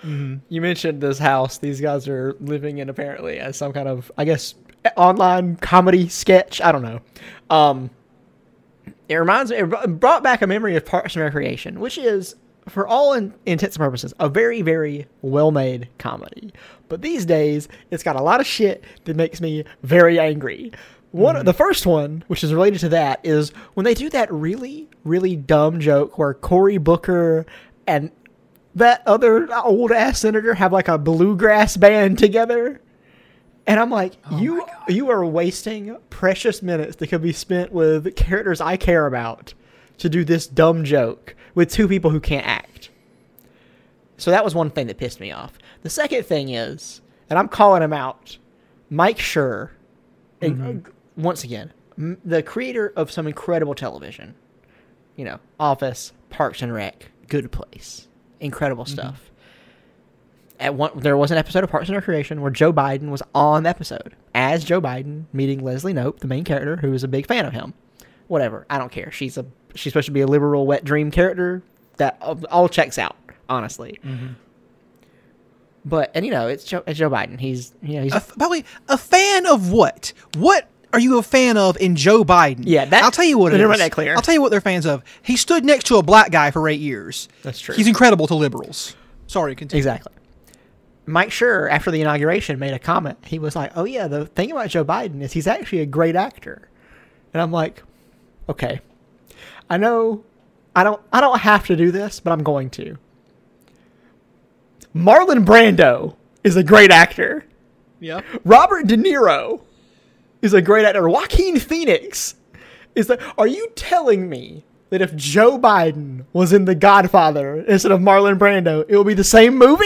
Mm-hmm. You mentioned this house these guys are living in apparently as some kind of, I guess, online comedy sketch. I don't know. It reminds me, it brought back a memory of Parks and Recreation, which is, for all intents and purposes, a very, very well-made comedy. But these days, it's got a lot of shit that makes me very angry. The first one, which is related to that, is when they do that really, really dumb joke where Cory Booker and that other old-ass senator have like a bluegrass band together. And I'm like, you are wasting precious minutes that could be spent with characters I care about to do this dumb joke with two people who can't act. So that was one thing that pissed me off. The second thing is, and I'm calling him out, Mike Schur, once again, the creator of some incredible television. You know, Office, Parks and Rec, Good Place. Incredible stuff. Mm-hmm. There was an episode of Parks and Recreation where Joe Biden was on the episode as Joe Biden meeting Leslie Knope, the main character, who is a big fan of him. Whatever, I don't care. She's supposed to be a liberal wet dream character. That all checks out, honestly. Mm-hmm. But it's Joe Biden. He's probably a fan of what? What are you a fan of in Joe Biden? Yeah, I'll tell you what it is. Make that clear. I'll tell you what they're fans of. He stood next to a black guy for 8 years. That's true. He's incredible to liberals. Sorry, continue. Exactly. Mike Schur, after the inauguration, made a comment. He was like, oh yeah, the thing about Joe Biden is he's actually a great actor. And I'm like, okay, I know I don't have to do this, but I'm going to. Marlon Brando is a great actor. Yeah. Robert De Niro is a great actor. Joaquin Phoenix is are you telling me that if Joe Biden was in The Godfather instead of Marlon Brando, it would be the same movie?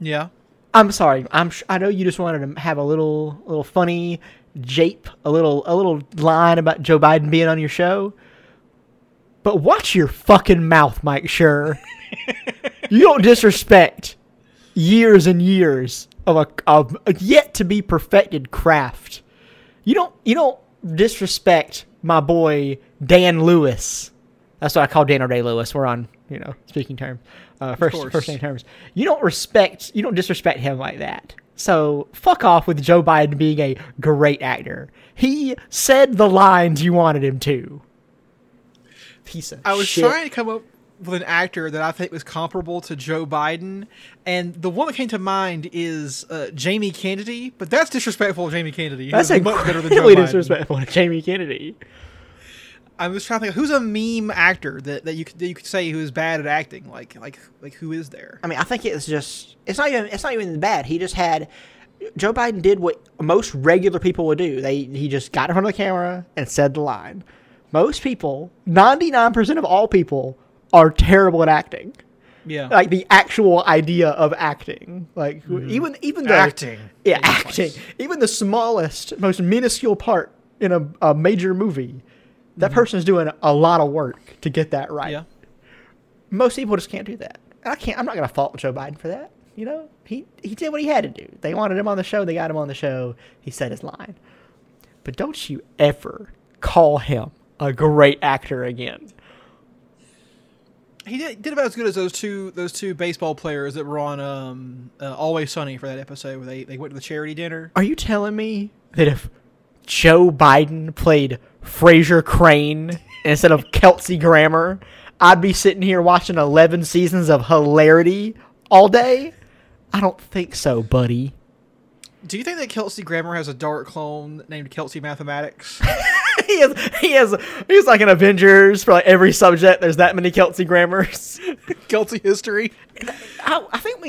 Yeah, I'm sorry. I know you just wanted to have a little funny jape, a little line about Joe Biden being on your show. But watch your fucking mouth, Mike Schur. You don't disrespect years and years of a yet to be perfected craft. You don't disrespect my boy Dan Lewis. That's what I call Daniel Day-Lewis. We're on, speaking terms. First name terms. You don't disrespect him like that. So fuck off with Joe Biden being a great actor. He said the lines you wanted him to. Piece of shit. I was trying to come up with an actor that I think was comparable to Joe Biden, and the one that came to mind is Jamie Kennedy. But that's disrespectful to Jamie Kennedy. That's incredibly disrespectful to Jamie Kennedy. I was trying to think, who's a meme actor that you could say who is bad at acting? Like who is there? I mean, I think it's not even bad. He just had Joe Biden did what most regular people would do. He just got in front of the camera and said the line. Most people, 99% of all people, are terrible at acting. Yeah. Like the actual idea of acting. Like even the acting. Yeah, acting. Place. Even the smallest, most minuscule part in a major movie, that person's doing a lot of work to get that right. Yeah. Most people just can't do that. And I'm not gonna fault Joe Biden for that. You know? He did what he had to do. They wanted him on the show, they got him on the show, he said his line. But don't you ever call him a great actor again. He did about as good as those two baseball players that were on Always Sunny for that episode where they went to the charity dinner. Are you telling me that if Joe Biden played Fraser Crane instead of Kelsey Grammer, I'd be sitting here watching 11 seasons of hilarity all day? I don't think so, buddy. Do you think that Kelsey Grammer has a dark clone named Kelsey Mathematics? He's like an Avengers for like every subject. There's that many Kelsey Grammars. Kelsey history. I think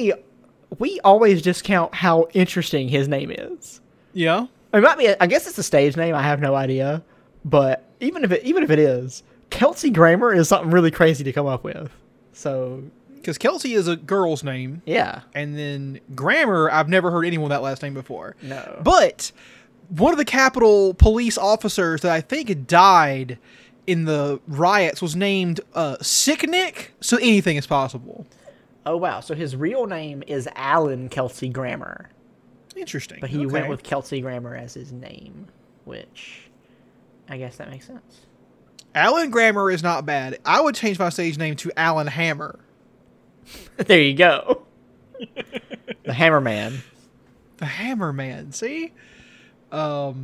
we always discount how interesting his name is. Yeah. It might be. I guess it's a stage name. I have no idea. But even if it is, Kelsey Grammer is something really crazy to come up with. So. Because Kelsey is a girl's name. Yeah. And then Grammer, I've never heard anyone with that last name before. No. But one of the Capitol police officers that I think died in the riots was named Sick Nick, so anything is possible. Oh, wow. So his real name is Alan Kelsey Grammer. Interesting. But he went with Kelsey Grammer as his name, which I guess that makes sense. Alan Grammer is not bad. I would change my stage name to Alan Hammer. There you go. The Hammer Man. The Hammer Man, see? So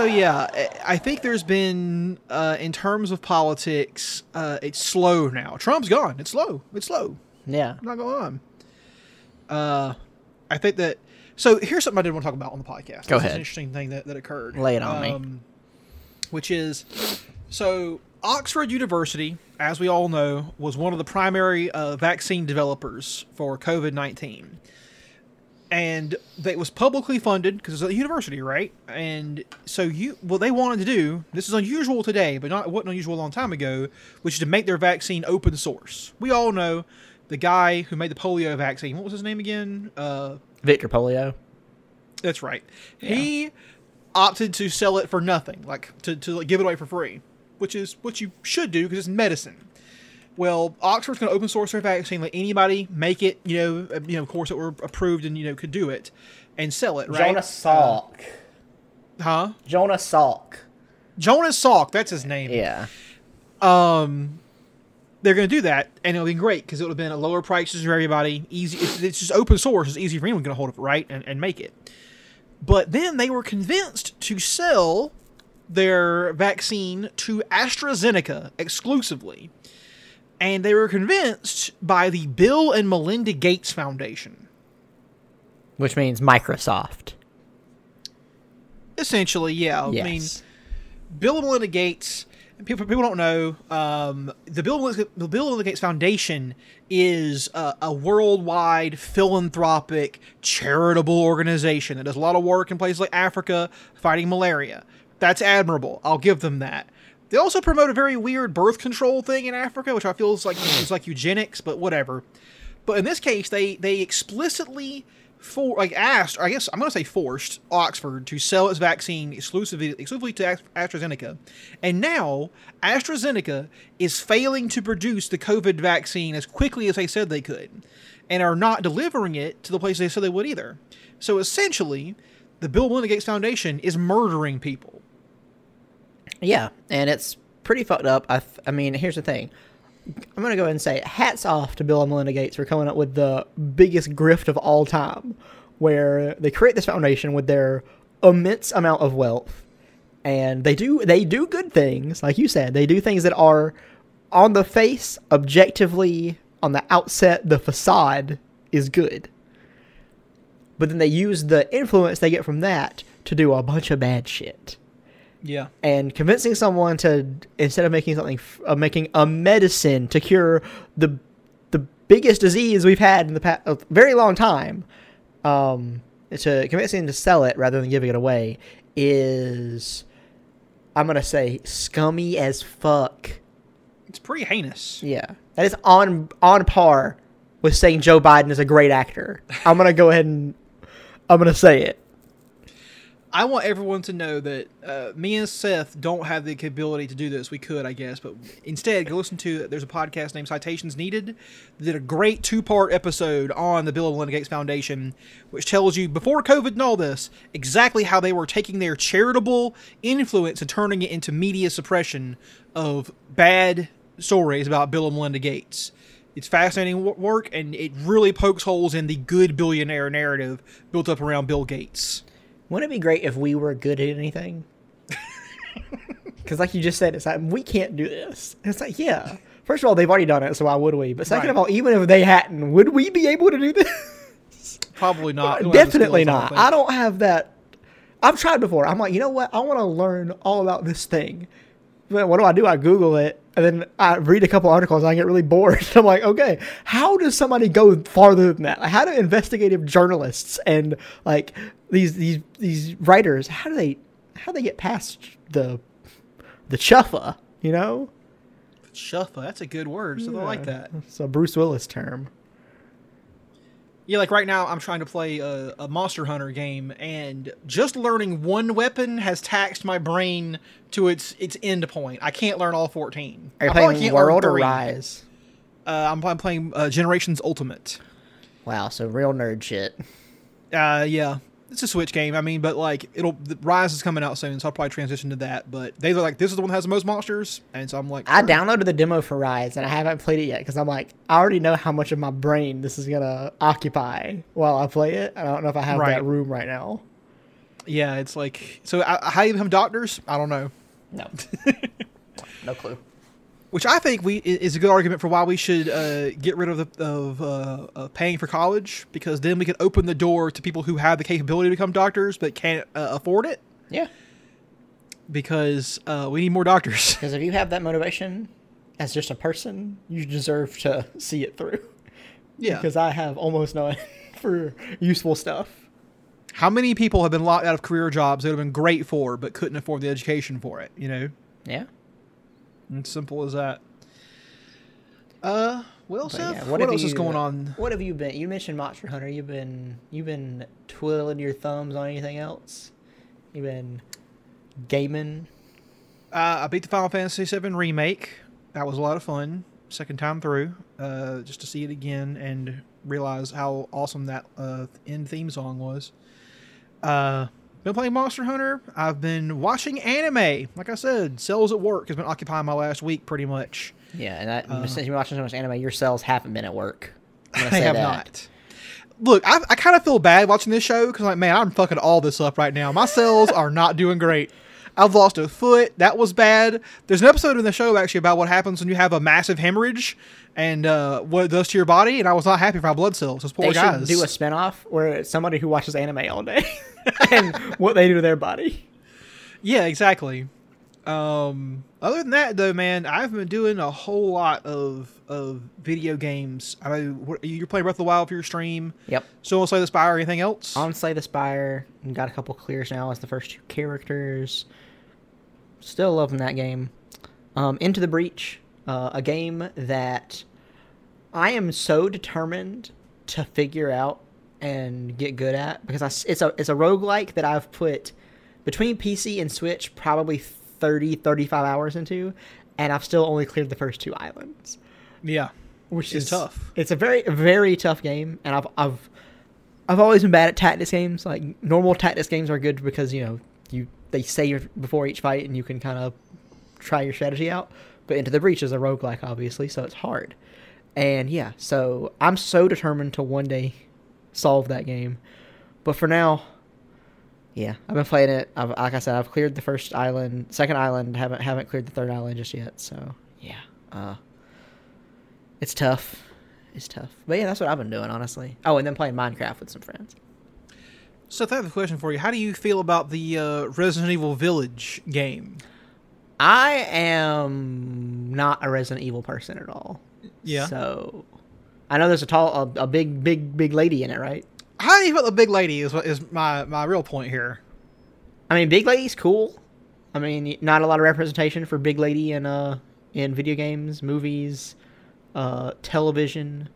yeah, I think there's been, in terms of politics, it's slow now. Trump's gone. It's slow. Yeah. I'm not going on. I think that, so here's something I did want to talk about on the podcast. Go ahead. It's an interesting thing that occurred. Lay it on me. Which is, so Oxford University, as we all know, was one of the primary vaccine developers for COVID-19. And it was publicly funded because it's a university, right? And so what they wanted to do, this is unusual today, but it wasn't unusual a long time ago, which is to make their vaccine open source. We all know the guy who made the polio vaccine. What was his name again? Victor Polio. That's right. Yeah. He opted to sell it for nothing, like to like give it away for free, which is what you should do because it's medicine. Well, Oxford's going to open source their vaccine, let anybody make it, you know, of course, that were approved and, you know, could do it and sell it, right? Jonas Salk. That's his name. Yeah. They're going to do that, and it'll be great because it would have been at lower prices for everybody. Easy. It's just open source. It's easy for anyone to hold it, right, and make it. But then they were convinced to sell their vaccine to AstraZeneca exclusively. And they were convinced by the Bill and Melinda Gates Foundation. Which means Microsoft. Essentially, yeah. Yes. I mean, Bill and Melinda Gates, people don't know, the Bill and Melinda Gates Foundation is a worldwide philanthropic charitable organization that does a lot of work in places like Africa fighting malaria. That's admirable. I'll give them that. They also promote a very weird birth control thing in Africa, which I feel is like it's like eugenics, but whatever. But in this case, they explicitly asked, or I guess I'm going to say forced, Oxford to sell its vaccine exclusively to AstraZeneca. And now AstraZeneca is failing to produce the COVID vaccine as quickly as they said they could, and are not delivering it to the place they said they would either. So essentially, the Bill and Melinda Gates Foundation is murdering people. Yeah, and it's pretty fucked up. I mean, here's the thing. I'm going to go ahead and say hats off to Bill and Melinda Gates for coming up with the biggest grift of all time, where they create this foundation with their immense amount of wealth, and they do good things, like you said. They do things that are on the face, objectively, on the outset, the facade is good. But then they use the influence they get from that to do a bunch of bad shit. Yeah. And convincing someone to, instead of making something, making a medicine to cure the biggest disease we've had in the past, a very long time, to convincing them to sell it rather than giving it away is, I'm going to say, scummy as fuck. It's pretty heinous. Yeah. That is on par with saying Joe Biden is a great actor. I'm going to go ahead and I'm going to say it. I want everyone to know that me and Seth don't have the capability to do this. We could, I guess, but instead, go listen to, there's a podcast named Citations Needed. They did a great 2-part episode on the Bill and Melinda Gates Foundation, which tells you, before COVID and all this, exactly how they were taking their charitable influence and turning it into media suppression of bad stories about Bill and Melinda Gates. It's fascinating work, and it really pokes holes in the good billionaire narrative built up around Bill Gates. Wouldn't it be great if we were good at anything? Because like you just said, it's like, we can't do this. And it's like, yeah. First of all, they've already done it, so why would we? But second of all, even if they hadn't, would we be able to do this? Probably not. Definitely not. I don't have that. I've tried before. I'm like, you know what? I want to learn all about this thing. But what do? I Google it, and then I read a couple articles, and I get really bored. I'm like, okay, how does somebody go farther than that? Like, how do investigative journalists and like these writers, how do they get past the chuffa, you know? Chuffa, that's a good word. So yeah. I like that. It's a Bruce Willis term. Yeah, like right now I'm trying to play a Monster Hunter game, and just learning one weapon has taxed my brain to its end point. I can't learn all 14. Are you playing World or Rise? I'm playing Generations Ultimate. Wow, so real nerd shit. Yeah. It's a Switch game, I mean, but like, Rise is coming out soon, so I'll probably transition to that, but they were like, this is the one that has the most monsters, and so I'm like... Sure. I downloaded the demo for Rise, and I haven't played it yet, because I'm like, I already know how much of my brain this is going to occupy while I play it, and I don't know if I have that room right now. Yeah, it's like... So, how do you become doctors? I don't know. No. No clue. Which I think is a good argument for why we should get rid of paying for college, because then we can open the door to people who have the capability to become doctors but can't afford it. Yeah. Because we need more doctors. Because if you have that motivation as just a person, you deserve to see it through. Yeah. Because I have almost none for useful stuff. How many people have been locked out of career jobs that would have been great for but couldn't afford the education for it, you know? Yeah. And simple as that. Well, Seth, yeah, what else is going on? What have you been? You mentioned Monster Hunter. You've been twiddling your thumbs on anything else? You've been gaming. I beat the Final Fantasy VII remake. That was a lot of fun. Second time through, just to see it again and realize how awesome that end theme song was. Been playing Monster Hunter. I've been watching anime. Like I said, Cells at Work has been occupying my last week pretty much. Yeah, and since you've been watching so much anime, your cells haven't been at work. I have not. Look, I kind of feel bad watching this show because, like, man, I'm fucking all this up right now. My cells are not doing great. I've lost a foot. That was bad. There's an episode in the show, actually, about what happens when you have a massive hemorrhage and what it does to your body, and I was not happy for my blood cells. Those poor guys. They should do a spinoff where it's somebody who watches anime all day and what they do to their body. Yeah, exactly. Other than that, though, man, I've been doing a whole lot of video games. I mean, you're playing Breath of the Wild for your stream. Yep. So on Slay the Spire, anything else? On Slay the Spire, got a couple clears now as the first 2 characters. Still loving that game. Into the Breach, a game that I am so determined to figure out and get good at, because it's a roguelike that I've put between PC and Switch probably 35 hours into, and I've still only cleared the first 2 islands. Yeah, which is tough. It's a very, very tough game, and I've always been bad at tactics games. Like, normal tactics games are good because, you know, they save before each fight and you can kind of try your strategy out, but Into the Breach is a roguelike, obviously, so it's hard. And yeah, so I'm so determined to one day solve that game, but for now, yeah, I've been playing it. Like I said, I've cleared the first island, second island, haven't cleared the third island just yet, so yeah, it's tough, but yeah, that's what I've been doing, honestly. Oh, and then playing Minecraft with some friends. So I have a question for you. How do you feel about the Resident Evil Village game? I am not a Resident Evil person at all. Yeah. So I know there's a big lady in it, right? How do you feel the big lady is my real point here. I mean, big lady's cool. I mean, not a lot of representation for big lady in video games, movies, television,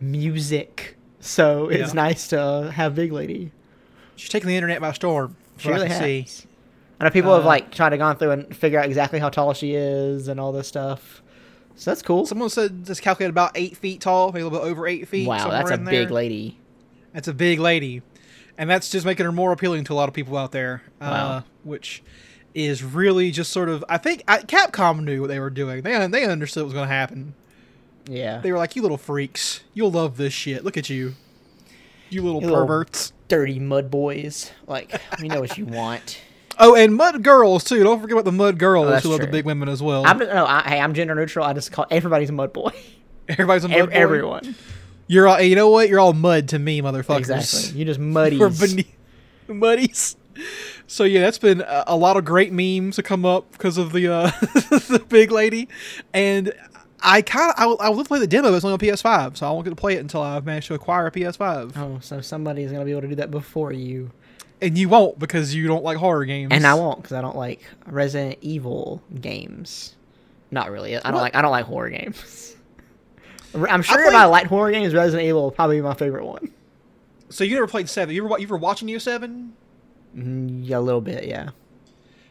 music. So it's nice to have Big Lady. She's taking the internet by storm. She really has. I know people have like tried to gone through and figure out exactly how tall she is and all this stuff. So that's cool. Someone said it's calculated about 8 feet tall, maybe a little bit over 8 feet. Wow, that's a big lady. That's a big lady. And that's just making her more appealing to a lot of people out there. Wow. Which is really just sort of, I think Capcom knew what they were doing. They understood what was going to happen. Yeah. They were like, you little freaks. You'll love this shit. Look at you. You little perverts. Little dirty mud boys. Like, we know what you want. Oh, and mud girls, too. Don't forget about the mud girls who love the big women as well. I'm gender neutral. I just call everybody's a mud boy. Everybody's a mud boy? Everyone. You're all, you know what? You're all mud to me, motherfuckers. Exactly. You just muddies. We're muddies. So, yeah, that's been a lot of great memes to come up because of the the big lady. And I will play the demo. It's only on PS5, so I won't get to play it until I've managed to acquire a PS5. Oh, so somebody's going to be able to do that before you. And you won't because you don't like horror games. And I won't because I don't like Resident Evil games. Not really. I don't like horror games. I'm sure if I liked horror games, Resident Evil will probably be my favorite one. So you never played 7. You were watching Neo 7? Yeah, a little bit, yeah.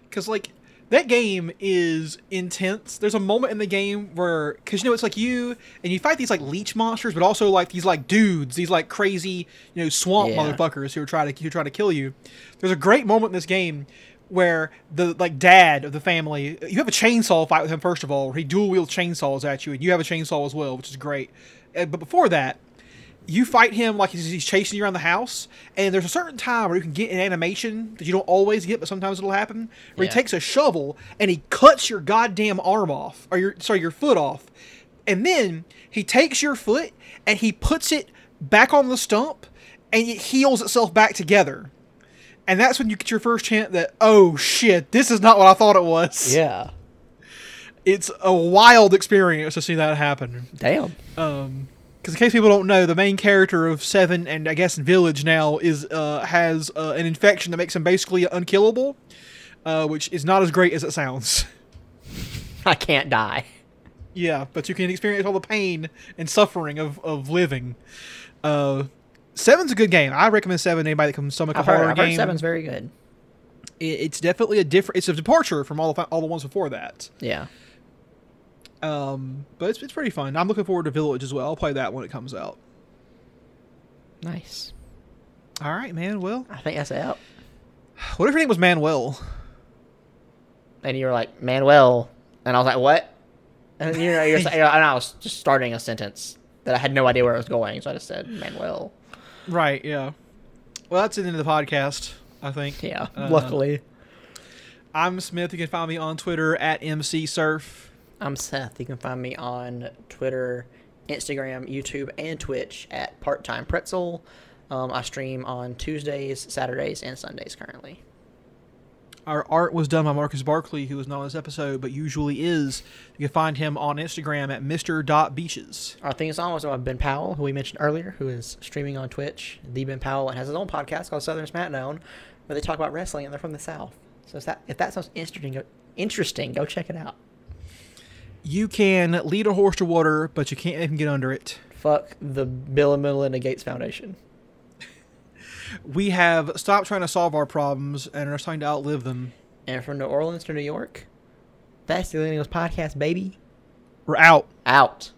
Because, like, that game is intense. There's a moment in the game where, because, you know, it's like you fight these, like, leech monsters, but also, like, these, like, dudes, these, like, crazy, you know, swamp motherfuckers who try to kill you. There's a great moment in this game where the, like, dad of the family, you have a chainsaw fight with him, first of all, where he dual-wield chainsaws at you, and you have a chainsaw as well, which is great. But before that, you fight him like he's chasing you around the house, and there's a certain time where you can get an animation that you don't always get, but sometimes it'll happen, where he takes a shovel and he cuts your goddamn arm off, or your foot off. And then he takes your foot and he puts it back on the stump and it heals itself back together. And that's when you get your first hint that, oh shit, this is not what I thought it was. Yeah. It's a wild experience to see that happen. Damn. Because in case people don't know, the main character of 7 and I guess Village now is has an infection that makes him basically unkillable, which is not as great as it sounds. I can't die. Yeah, but you can experience all the pain and suffering of living. 7's a good game. I recommend 7 to anybody that can stomach a horror game. 7's very good. It's definitely it's a departure from all the ones before that. Yeah. But it's pretty fun. I'm looking forward to Village as well. I'll play that when it comes out. Nice. All right, man. Well, I think that's out. What if your name was Manuel? And you were like, Manuel. And I was like, what? And and I was just starting a sentence that I had no idea where I was going. So I just said Manuel. Right. Yeah. Well, that's the end of the podcast, I think. Yeah. Luckily. I'm Smith. You can find me on Twitter at MCSurf. I'm Seth. You can find me on Twitter, Instagram, YouTube, and Twitch at Part-Time Pretzel. I stream on Tuesdays, Saturdays, and Sundays currently. Our art was done by Marcus Barkley, who was not on this episode, but usually is. You can find him on Instagram at Mr.Beaches. Our theme song was by Ben Powell, who we mentioned earlier, who is streaming on Twitch. The Ben Powell, and has his own podcast called Southern Smackdown, where they talk about wrestling, and they're from the South. So if that sounds interesting, go check it out. You can lead a horse to water, but you can't even get under it. Fuck the Bill and Melinda Gates Foundation. We have stopped trying to solve our problems and are trying to outlive them. And from New Orleans to New York, that's the Millennials Podcast, baby. We're out. Out.